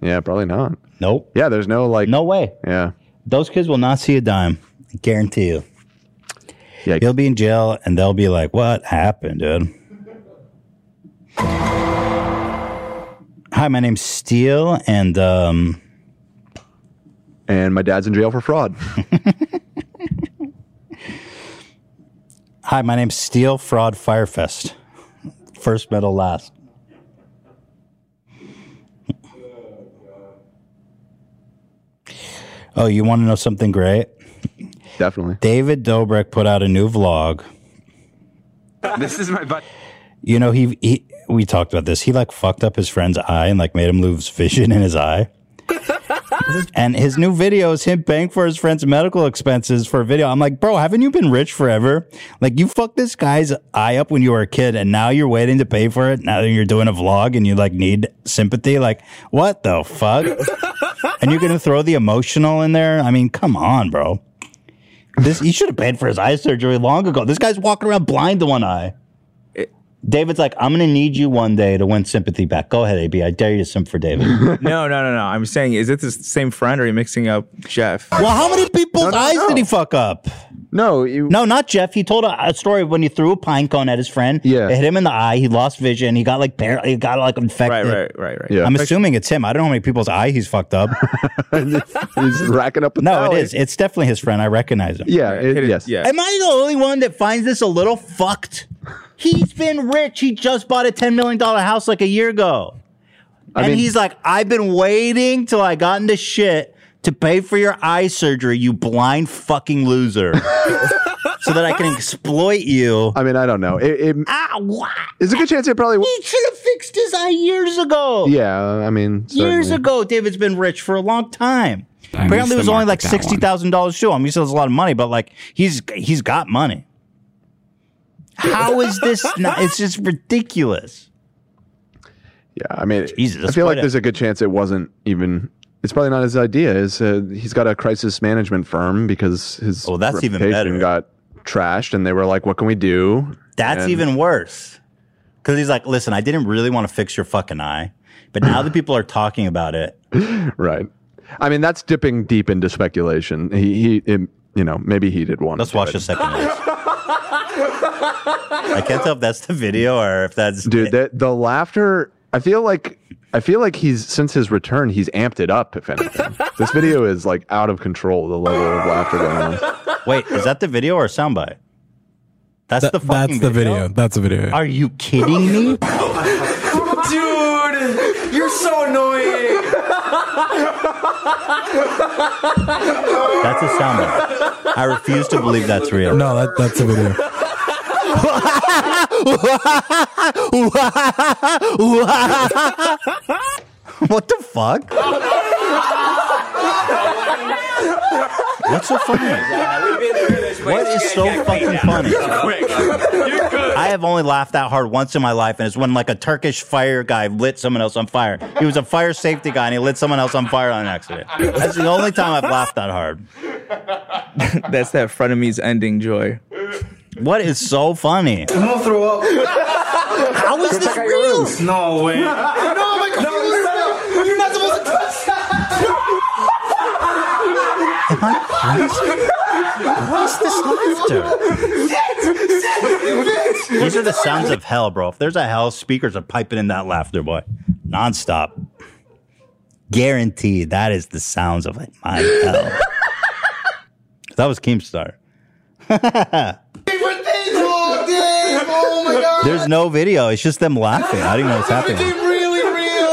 Yeah, probably not. Nope. Yeah, there's no like no way. Yeah, those kids will not see a dime. I guarantee you. Yeah, he'll be in jail and they'll be like, what happened, dude? Hi, my name's Steele and um And my dad's in jail for fraud. Hi, my name's Steel Fraud Firefest. First metal last. Oh, you want to know something great? Definitely. David Dobrik put out a new vlog. This is my butt. You know, he, he we talked about this. He like fucked up his friend's eye and like made him lose vision in his eye. And his new video is him paying for his friend's medical expenses for a video. I'm like, bro, haven't you been rich forever? Like, you fucked this guy's eye up when you were a kid, and now you're waiting to pay for it. Now that you're doing a vlog and you, like, need sympathy. Like, what the fuck? And you're going to throw the emotional in there? I mean, come on, bro. This He should have paid for his eye surgery long ago. This guy's walking around blind to one eye. David's like, I'm going to need you one day to win sympathy back. Go ahead, A B. I dare you to simp for David. no, no, no, no. I'm saying, is it the same friend or are you mixing up Jeff? Well, how many people's no, no, eyes no. did he fuck up? No. You... No, not Jeff. He told a, a story of when he threw a pine cone at his friend. Yeah. It hit him in the eye. He lost vision. He got like barely, he got like infected. Right, right, right, right. Yeah. I'm assuming it's him. I don't know how many people's eye he's fucked up. He's racking up. No, alley. It is. It's definitely his friend. I recognize him. Yeah. It, it, yes. Yeah. Am I the only one that finds this a little fucked? He's been rich. He just bought a ten million dollars house like a year ago. I and mean, he's like, I've been waiting till I got into shit to pay for your eye surgery, you blind fucking loser. So that I can exploit you. I mean, I don't know. It, it, Ow, there's a good chance it probably w- He should have fixed his eye years ago. Yeah, I mean. Certainly. Years ago, David's been rich for a long time. I Apparently, it was only like sixty thousand dollars shoe. I mean, he still has a lot of money, but like, he's he's got money. How is this not? It's just ridiculous. Yeah, I mean, Jesus, I feel like there's a good chance it wasn't even. It's probably not his idea. Is uh, he's got a crisis management firm because his oh, that's reputation even better. Got trashed, and they were like, "What can we do?" That's and even worse because he's like, "Listen, I didn't really want to fix your fucking eye, but now that people are talking about it, right?" I mean, that's dipping deep into speculation. He, he it, you know, maybe he did one. Let's watch the second one. I can't tell if that's the video or if that's dude. The, the laughter. I feel like I feel like he's since his return, he's amped it up. If anything, this video is like out of control. The level of laughter going on. Wait, is that the video or soundbite? That's Th- the fucking. That's the video? video. That's the video. Are you kidding me, dude? You're so annoying. That's a soundbite. I refuse to believe that's real. No, that, that's a video. What the fuck? What's so funny? What is so fucking funny? I have only laughed that hard once in my life, and it's when like a Turkish fire guy lit someone else on fire. He was a fire safety guy, and he lit someone else on fire on accident. That's the only time I've laughed that hard. That's that Frenemies ending joy. What is so funny? I'm gonna throw up. How is this real? No way. No, my computer. You're not supposed to touch that. Am I crazy? What's this laughter? These are the sounds of hell, bro. If there's a hell, speakers are piping in that laughter, boy. Nonstop. Guaranteed. That is the sounds of like my hell. That was Keemstar. Oh my God. There's no video. It's just them laughing. I don't even know what's happening. Is it really real?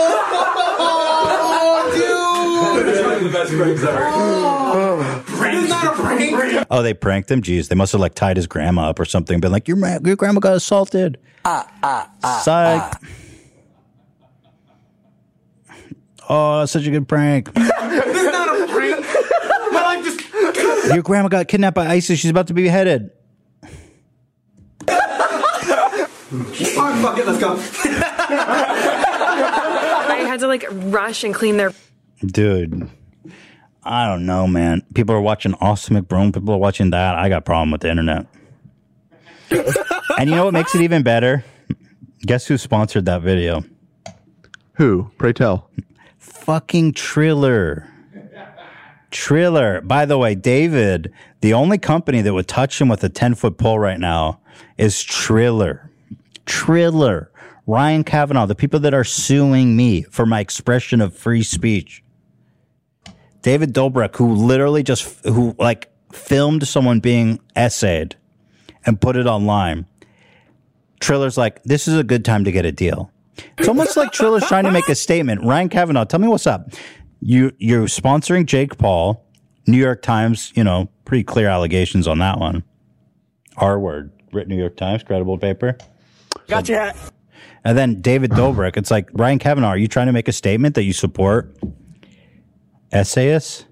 Oh, dude. It's like the best pranks ever. Oh, it's not a prank. Oh, they pranked him? Jeez, they must have like tied his grandma up or something. Been like, your, ma- your grandma got assaulted. Ah, uh, ah, uh, uh, Psyched. Uh. Oh, that's such a good prank. It's not a prank. My life just... Your grandma got kidnapped by ISIS. She's about to be beheaded. Oh, fuck it, let's go. I had to like rush and clean their dude. I don't know, man. People are watching Austin McBroom. People are watching that. I got a problem with the internet. And you know what makes it even better? Guess who sponsored that video? Who? Pray tell. Fucking Triller. Triller. By the way, David, the only company that would touch him with a ten-foot pole right now is Triller. Triller. Ryan Kavanaugh, the people that are suing me for my expression of free speech. David Dobrik, who literally just, who like filmed someone being essayed and put it online. Triller's like, this is a good time to get a deal. It's almost like Triller's trying to make a statement. Ryan Kavanaugh, tell me what's up. You, you're sponsoring Jake Paul. New York Times, you know, pretty clear allegations on that one. R word. New York Times, credible paper. Gotcha. So, hat. And then David Dobrik, it's like, Ryan Kavanaugh, are you trying to make a statement that you support essayists?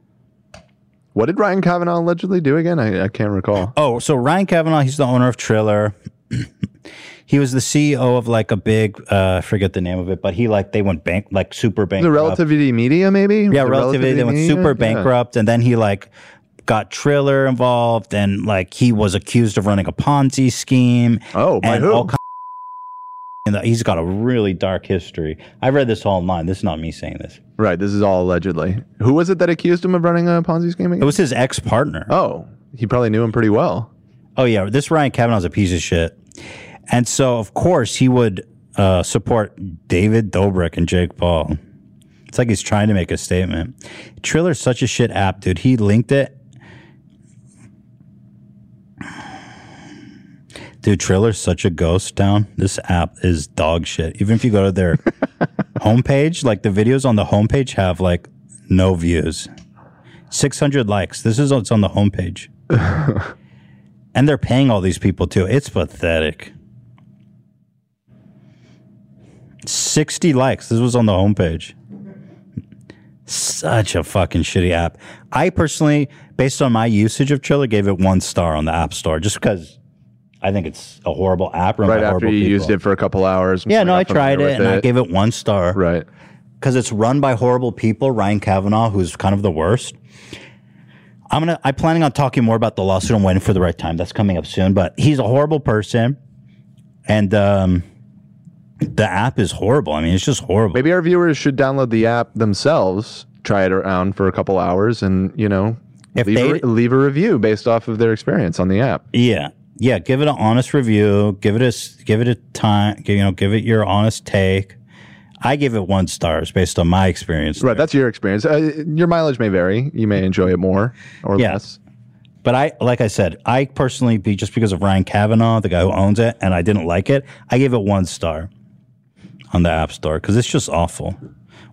What did Ryan Kavanaugh allegedly do again? I, I can't recall. Oh, so Ryan Kavanaugh, he's the owner of Triller. He was the C E O of like a big, uh, forget the name of it, but he like, they went bank, like super bankrupt. The Relativity Media, maybe? Yeah, the Relativity, Relativity they went Media? super bankrupt. Yeah. And then he like got Triller involved and like he was accused of running a Ponzi scheme. Oh, by and who? All kinds of and he's got a really dark history. I read this all online. This is not me saying this. Right. This is all allegedly. Who was it that accused him of running a Ponzi scheme again? It was his ex-partner. Oh, he probably knew him pretty well. Oh, yeah. This Ryan Kavanaugh's a piece of shit. And so, of course, he would uh, support David Dobrik and Jake Paul. It's like he's trying to make a statement. Triller's such a shit app, dude. He linked it. Dude, Triller's such a ghost town. This app is dog shit. Even if you go to their homepage, like the videos on the homepage have like no views. six hundred likes. This is what's on the homepage. And they're paying all these people too. It's pathetic. sixty likes. This was on the homepage. Such a fucking shitty app. I personally, based on my usage of Triller, gave it one star on the App Store just because I think it's a horrible app. Right after you people. used it for a couple hours. Yeah, no, I tried it and it. I gave it one star. Right. Because it's run by horrible people. Ryan Kavanaugh, who's kind of the worst. I'm gonna. I'm planning on talking more about the lawsuit. I'm waiting for the right time. That's coming up soon. But he's a horrible person. And, um... the app is horrible. I mean, it's just horrible. Maybe our viewers should download the app themselves, try it around for a couple hours, and, you know, If leave, they, a, leave a review based off of their experience on the app. Yeah, yeah. Give it an honest review. Give it a give it a time. You know, give it your honest take. I give it one stars based on my experience. Right, there. That's your experience. Uh, your mileage may vary. You may enjoy it more or yeah. less. But I, like I said, I personally, be just because of Ryan Kavanaugh, the guy who owns it, and I didn't like it, I gave it one star on the App Store because it's just awful.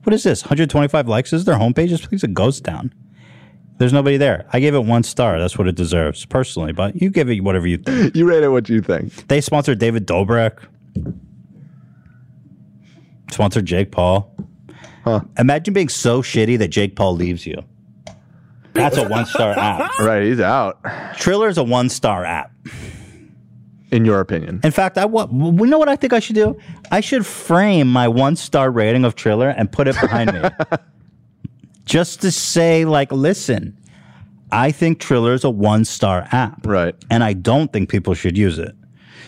What is this? one hundred twenty-five likes? Is their homepage? This place is a ghost town. There's nobody there. I gave it one star. That's what it deserves, personally. But you give it whatever you think. You rate it what you think. They sponsored David Dobrik. Sponsored Jake Paul. Huh. Imagine being so shitty that Jake Paul leaves you. That's a one-star app. Right, he's out. Triller's a one-star app. In your opinion. In fact, I w- you know what I think I should do? I should frame my one-star rating of Triller and put it behind me. Just to say, like, listen, I think Triller's a one-star app. Right. And I don't think people should use it.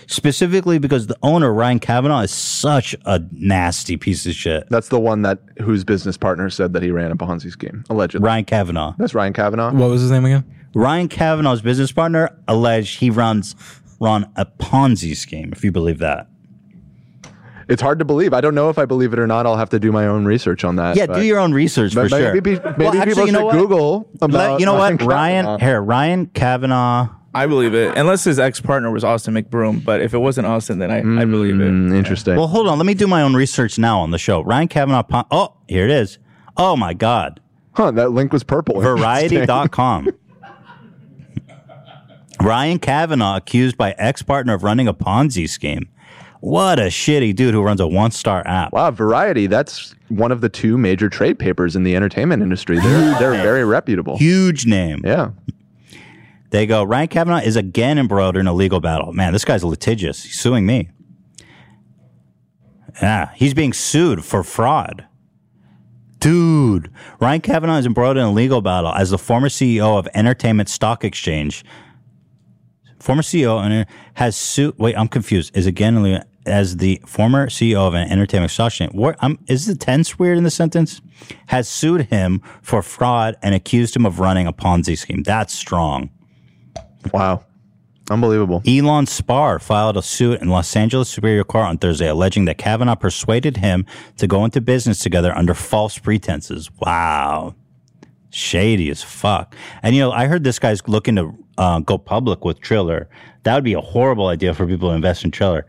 Specifically because the owner, Ryan Kavanaugh, is such a nasty piece of shit. That's the one that whose business partner said that he ran a Ponzi scheme, allegedly. Ryan Kavanaugh. That's Ryan Kavanaugh. What was his name again? Ryan Kavanaugh's business partner alleged he runs run a Ponzi scheme, if you believe that. It's hard to believe. I don't know if I believe it or not. I'll have to do my own research on that. Yeah, do your own research for maybe, sure. Maybe, maybe well, actually, people you know should what? Google about Let, You know Ryan what? Ryan, Kavanaugh. Here, Ryan Kavanaugh... I believe it, unless his ex-partner was Austin McBroom. But if it wasn't Austin, then I, mm, I believe it. Interesting. Yeah. Well, hold on. Let me do my own research now on the show. Ryan Kavanaugh. Pon- oh, here it is. Oh, my God. Huh, that link was purple. Variety dot com. Ryan Kavanaugh accused by ex-partner of running a Ponzi scheme. What a shitty dude who runs a one-star app. Wow, Variety. That's one of the two major trade papers in the entertainment industry. They're, they're very reputable. Huge name. Yeah. They go, Ryan Kavanaugh is again embroiled in a legal battle. Man, this guy's litigious. He's suing me. Yeah, he's being sued for fraud. Dude, Ryan Kavanaugh is embroiled in a legal battle as the former C E O of Entertainment Stock Exchange. Former C E O has sued. Wait, I'm confused. Is again as the former C E O of an entertainment stock exchange. What, um, is the tense weird in the sentence? Has sued him for fraud and accused him of running a Ponzi scheme. That's strong. Wow. Unbelievable. Elon Spar filed a suit in Los Angeles Superior Court on Thursday, alleging that Kavanaugh persuaded him to go into business together under false pretenses. Wow. Shady as fuck. And, you know, I heard this guy's looking to uh, go public with Triller. That would be a horrible idea for people to invest in Triller.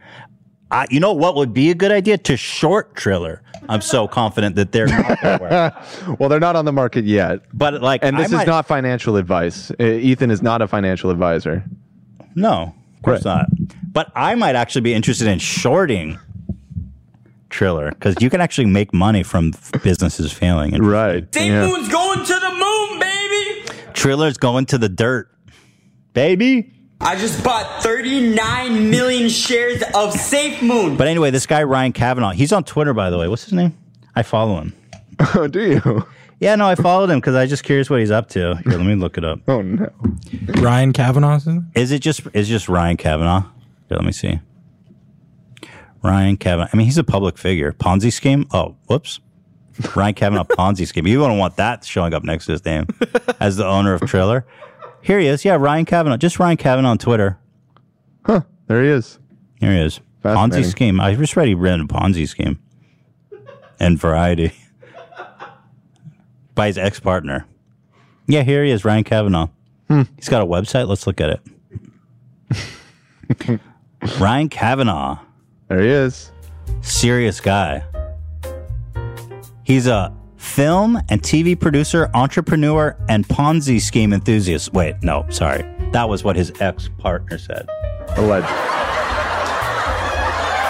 I, you know what would be a good idea? To short Triller. I'm so confident that they're not going to work. Well, they're not on the market yet. But like, And this I might... is not financial advice. Ethan is not a financial advisor. No, of course right. not. But I might actually be interested in shorting Triller because you can actually make money from businesses failing. Right. Deep yeah. Moon's going to the moon, baby! Triller's going to the dirt. Baby! I just bought thirty-nine million shares of SafeMoon. But anyway, this guy, Ryan Kavanaugh, he's on Twitter, by the way. What's his name? I follow him. Oh, do you? Yeah, no, I followed him because I was just curious what he's up to. Here, let me look it up. Oh, no. Ryan Kavanaugh? Is it just is just Ryan Kavanaugh? Here, let me see. Ryan Kavanaugh. I mean, he's a public figure. Ponzi scheme? Oh, whoops. Ryan Kavanaugh Ponzi scheme. You wouldn't want that showing up next to his name as the owner of Triller. Here he is. Yeah, Ryan Kavanaugh. Just Ryan Kavanaugh on Twitter. Huh. There he is. Here he is. Ponzi scheme. I just read he ran a Ponzi scheme. And Variety. By his ex-partner. Yeah, here he is, Ryan Kavanaugh. Hmm. He's got a website. Let's look at it. Ryan Kavanaugh. There he is. Serious guy. He's a... film and T V producer, entrepreneur, and Ponzi scheme enthusiast. Wait, no, sorry. That was what his ex-partner said. Alleged.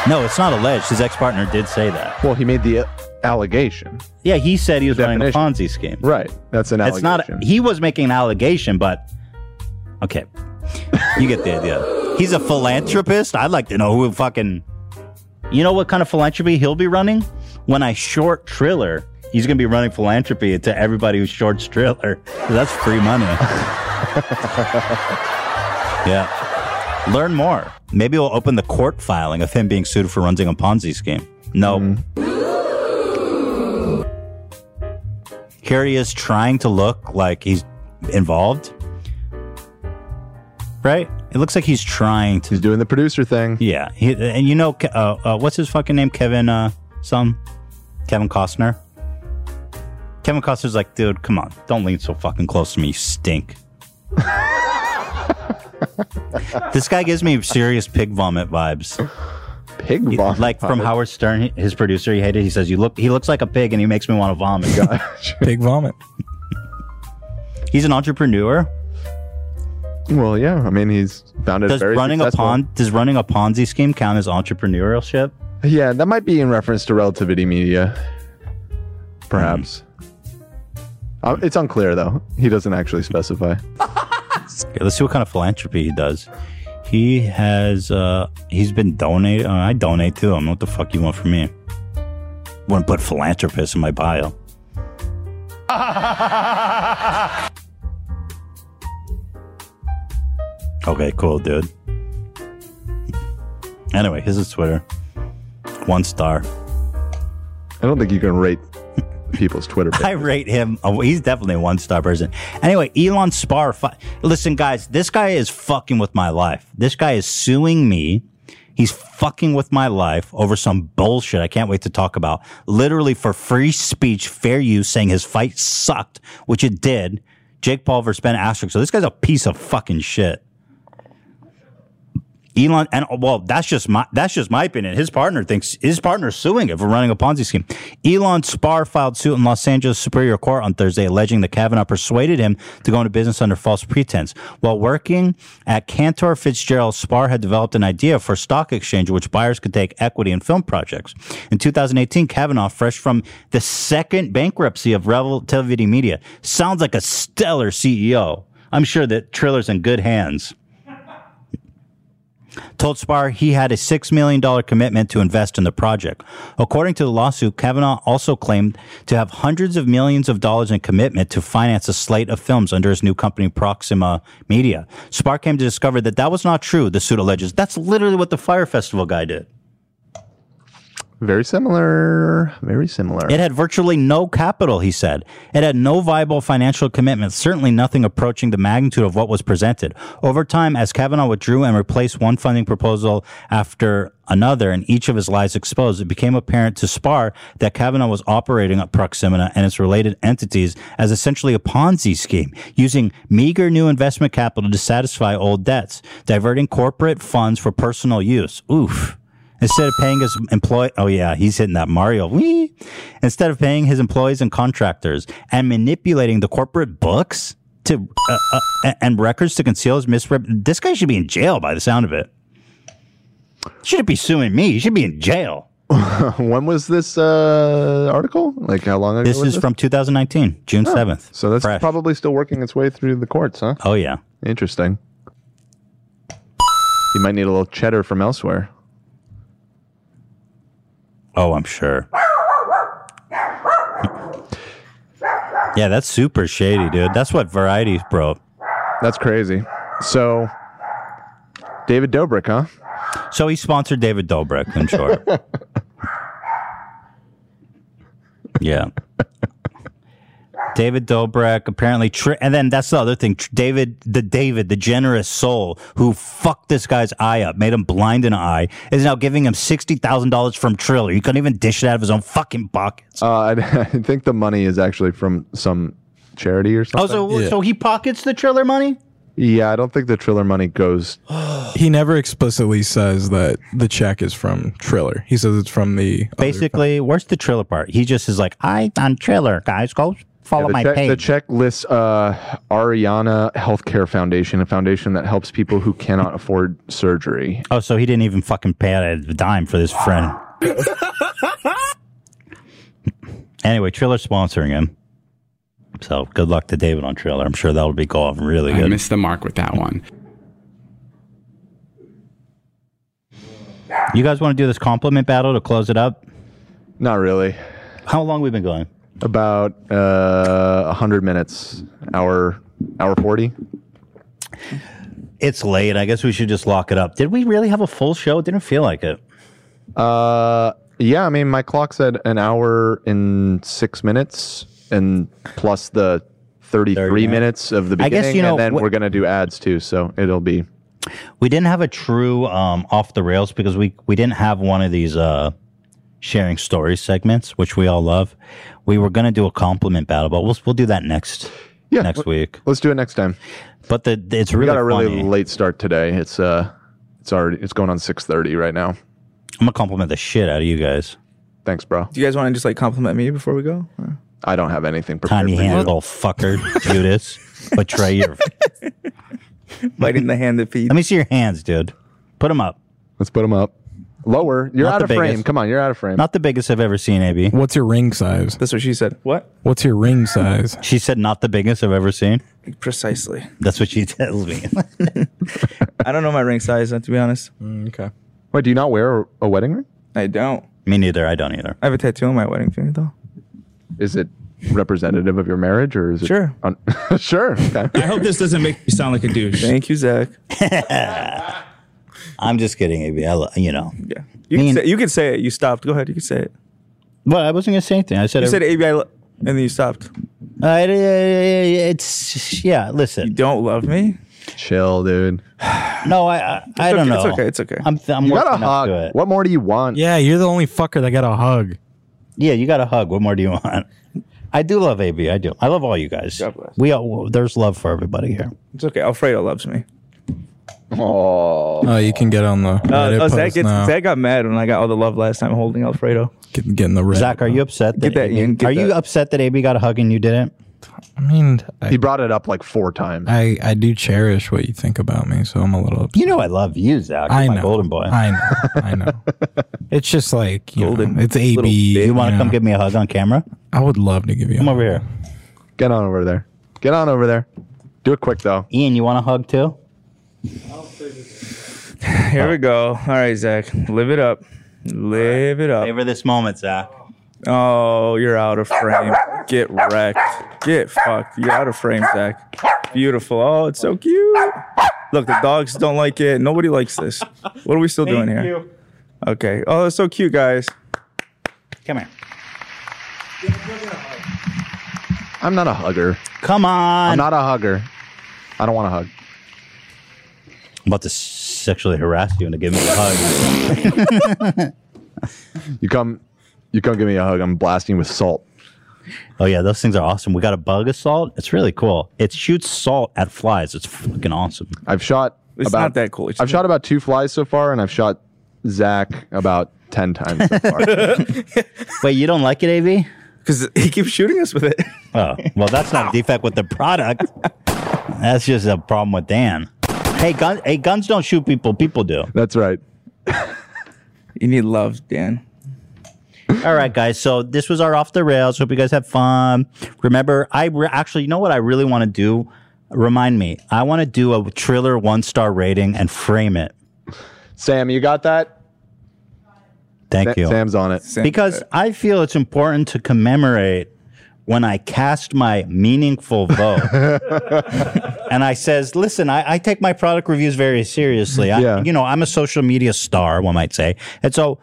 No, it's not alleged. His ex-partner did say that. Well, he made the uh, allegation. Yeah, he said he was running a Ponzi scheme. Right. That's an allegation. It's not, he was making an allegation, but... Okay. You get the idea. He's a philanthropist. I'd like to know who fucking... You know what kind of philanthropy he'll be running? When I short Triller... He's going to be running philanthropy to everybody who shorts Triller. That's free money. Yeah. Learn more. Maybe we'll open the court filing of him being sued for running a Ponzi scheme. No. Nope. Mm. Here he is trying to look like he's involved, right? It looks like he's trying to. He's doing the producer thing. Yeah. He, and you know, uh, uh, what's his fucking name? Kevin, uh, some? Kevin Costner. Kevin Costner's like, dude, come on. Don't lean so fucking close to me. You stink. This guy gives me serious pig vomit vibes. Pig vomit? Like from Howard Stern, his producer, he hated. He says, "You look. He looks like a pig and he makes me want to vomit." Gosh. Pig vomit. He's an entrepreneur. Well, yeah. I mean, he's founded does very running successful. A pon- does running a Ponzi scheme count as entrepreneurship? Yeah, that might be in reference to Relativity Media. Perhaps. Mm. Uh, it's unclear, though. He doesn't actually specify. Okay, let's see what kind of philanthropy he does. He has, uh, he's been donating. Uh, I donate to him. What the fuck you want from me? Wouldn't put philanthropist in my bio. Okay, cool, dude. Anyway, here's his Twitter. One star. I don't think you can rate people's Twitter pages. I rate him. Oh, he's definitely a one-star person. Anyway, Elon Spar. Fi- Listen, guys, this guy is fucking with my life. This guy is suing me. He's fucking with my life over some bullshit I can't wait to talk about. Literally for free speech, fair use, saying his fight sucked, which it did. Jake Paul versus Ben Askren. So this guy's a piece of fucking shit. Elon, and well, that's just my that's just my opinion. His partner thinks his partner's suing it for running a Ponzi scheme. Elon Spar filed suit in Los Angeles Superior Court on Thursday, alleging that Kavanaugh persuaded him to go into business under false pretense. While working at Cantor Fitzgerald, Spar had developed an idea for a stock exchange in which buyers could take equity in film projects. In two thousand eighteen, Kavanaugh, fresh from the second bankruptcy of Relativity Media, sounds like a stellar C E O. I'm sure that Triller's in good hands. Told Spar he had a six million dollars commitment to invest in the project. According to the lawsuit, Kavanaugh also claimed to have hundreds of millions of dollars in commitment to finance a slate of films under his new company, Proxima Media. Spar came to discover that that was not true, the suit alleges. That's literally what the Fire Festival guy did. Very similar. Very similar. It had virtually no capital, he said. It had no viable financial commitment, certainly nothing approaching the magnitude of what was presented. Over time, as Kavanaugh withdrew and replaced one funding proposal after another and each of his lies exposed, it became apparent to Spar that Kavanaugh was operating at Proxima and its related entities as essentially a Ponzi scheme, using meager new investment capital to satisfy old debts, diverting corporate funds for personal use. Oof. Instead of paying his employ, oh yeah, he's hitting that Mario. Whee! Instead of paying his employees and contractors and manipulating the corporate books to uh, uh, and records to conceal his misrep, this guy should be in jail by the sound of it. Shouldn't be suing me. He should be in jail. When was this uh, article? Like how long ago? This was is this? From two thousand nineteen, June oh, seventh. So that's fresh. Probably still working its way through the courts, huh? Oh yeah. Interesting. You might need a little cheddar from elsewhere. Oh, I'm sure. Yeah, that's super shady, dude. That's what Variety's broke. That's crazy. So, David Dobrik, huh? So he sponsored David Dobrik, in short. Yeah. David Dobrik, apparently, tri- and then that's the other thing. Tr- David, the David, the generous soul who fucked this guy's eye up, made him blind in an eye, is now giving him sixty thousand dollars from Triller. He couldn't even dish it out of his own fucking pockets. Uh, I, I think the money is actually from some charity or something. Oh, so, yeah. So he pockets the Triller money? Yeah, I don't think the Triller money goes. He never explicitly says that the check is from Triller. He says it's from the. Basically, where's the Triller part? He just is like, I on Triller, guys, go. Follow yeah, my check, page. The check lists uh, Ariana Healthcare Foundation, a foundation that helps people who cannot afford surgery. Oh, so he didn't even fucking pay out a dime for this friend. Anyway, Triller's sponsoring him. So good luck to David on Triller. I'm sure that'll be going really good. I missed the mark with that one. You guys want to do this compliment battle to close it up? Not really. How long have we been going? About uh, one hundred minutes, hour, hour forty. It's late. I guess we should just lock it up. Did we really have a full show? It didn't feel like it. Uh, yeah, I mean, my clock said an hour and six minutes, and plus the thirty-three thirty minutes of the beginning, I guess, you know, and then wh- we're going to do ads too, so it'll be... We didn't have a true um, off the rails because we, we didn't have one of these uh, sharing stories segments, which we all love. We were going to do a compliment battle, but we'll we'll do that next yeah, next w- week. Let's do it next time. But the, the it's we really we got a funny. really late start today. It's uh it's already it's going on six thirty right now. I'm gonna compliment the shit out of you guys. Thanks, bro. Do you guys want to just like compliment me before we go? Or? I don't have anything prepared. Tiny hand, little fucker, Judas, betray your. Biting the hand that feeds. Let me see your hands, dude. Put them up. Let's put them up. Lower. You're out of frame. Come on, you're out of frame. Not the biggest I've ever seen, A B. What's your ring size? That's what she said. What? What's your ring size? She said not the biggest I've ever seen. Precisely. That's what she tells me. I don't know my ring size, to be honest. Mm, okay. Wait, do you not wear a wedding ring? I don't. Me neither. I don't either. I have a tattoo on my wedding finger, though. Is it representative of your marriage, or is it? Sure. Un- sure. Okay. I hope this doesn't make you sound like a douche. Thank you, Zach. I'm just kidding, A B. I lo- you know. Yeah. You, mean, can say, you can say it. You stopped. Go ahead. You can say it. Well, I wasn't going to say anything. I said You I, said A B, I lo- and then you stopped. Uh, it, it's, yeah, listen. You don't love me? Chill, dude. No, I I, I don't okay. know. It's okay. It's okay. I'm, I'm you got a hug. It. What more do you want? Yeah, you're the only fucker that got a hug. Yeah, you got a hug. What more do you want? I do love A B. I do. I love all you guys. God bless. We all, there's love for everybody here. It's okay. Alfredo loves me. Oh, oh you can get on the Reddit uh, oh, Zach, gets, Zach got mad when I got all the love last time holding Alfredo. Getting get the Reddit. Zach, are you upset? That, that Ian, are that. you upset that A B got a hug and you didn't? I mean, I, he brought it up like four times. I, I do cherish what you think about me, so I'm a little upset. You know, I love you, Zach. You're I know, my golden boy. I know, I know. It's just like you golden, know, it's A B. You want to come give me a hug on camera? I would love to give you. Come a hug. Over here. Get on over there. Get on over there. Do it quick though. Ian, you want a hug too? Here we go. All right, Zach, live it up. Live right. it up. Savor this moment, Zach. Oh, you're out of frame. Get wrecked. Get fucked. You're out of frame, Zach. Beautiful. Oh, it's so cute. Look, the dogs don't like it. Nobody likes this. What are we still Thank doing here? You. Okay. Oh, that's so cute, guys. Come here. I'm not a hugger. Come on. I'm not a hugger. I don't want to hug. I'm about to sexually harass you into giving me a hug. You come... You come give me a hug. I'm blasting with salt. Oh, yeah. Those things are awesome. We got a bug assault. It's really cool. It shoots salt at flies. It's fucking awesome. I've shot it's about, not that cool. It's I've shot about two flies so far, and I've shot Zach about ten times so far. Wait, you don't like it, A B? Because he keeps shooting us with it. Oh, well, that's not a defect with the product. That's just a problem with Dan. Hey, gun, hey, guns don't shoot people. People do. That's right. You need love, Dan. All right, guys. So this was our off the rails. Hope you guys have fun. Remember, I re- actually, you know what I really want to do? Remind me. I want to do a Triller one-star rating and frame it. Sam, you got that? Thank Sa- you. Sam's on it. Sam, because I feel it's important to commemorate when I cast my meaningful vote. And I says, listen, I, I take my product reviews very seriously. I, yeah. You know, I'm a social media star, one might say. And so...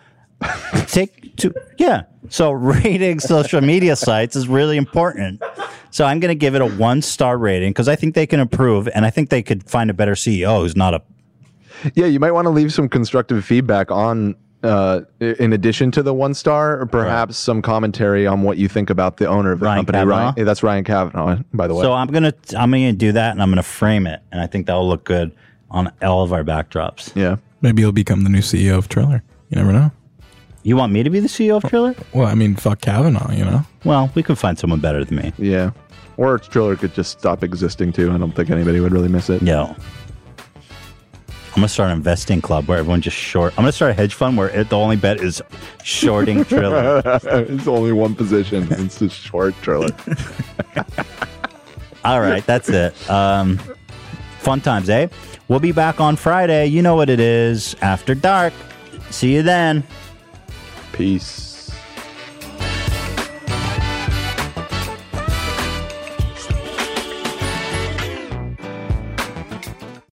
Take two, yeah. So rating social media sites is really important. So I'm going to give it a one star rating because I think they can improve, and I think they could find a better C E O who's not a. Yeah, you might want to leave some constructive feedback on, uh, in addition to the one star, or perhaps right. some commentary on what you think about the owner of the Ryan company. Kavanaugh. Ryan, yeah, that's Ryan Kavanaugh, by the way. So I'm gonna I'm gonna do that, and I'm gonna frame it, and I think that'll look good on all of our backdrops. Yeah, maybe you'll become the new C E O of Triller. You never know. You want me to be the C E O of Triller? Well, I mean, fuck Kavanaugh, you know? Well, we could find someone better than me. Yeah. Or Triller could just stop existing, too. I don't think anybody would really miss it. No. I'm going to start an investing club where everyone just short. I'm going to start a hedge fund where it, the only bet is shorting Triller. It's only one position. It's just short Triller. All right. That's it. Um, fun times, eh? We'll be back on Friday. You know what it is. After dark. See you then. Peace.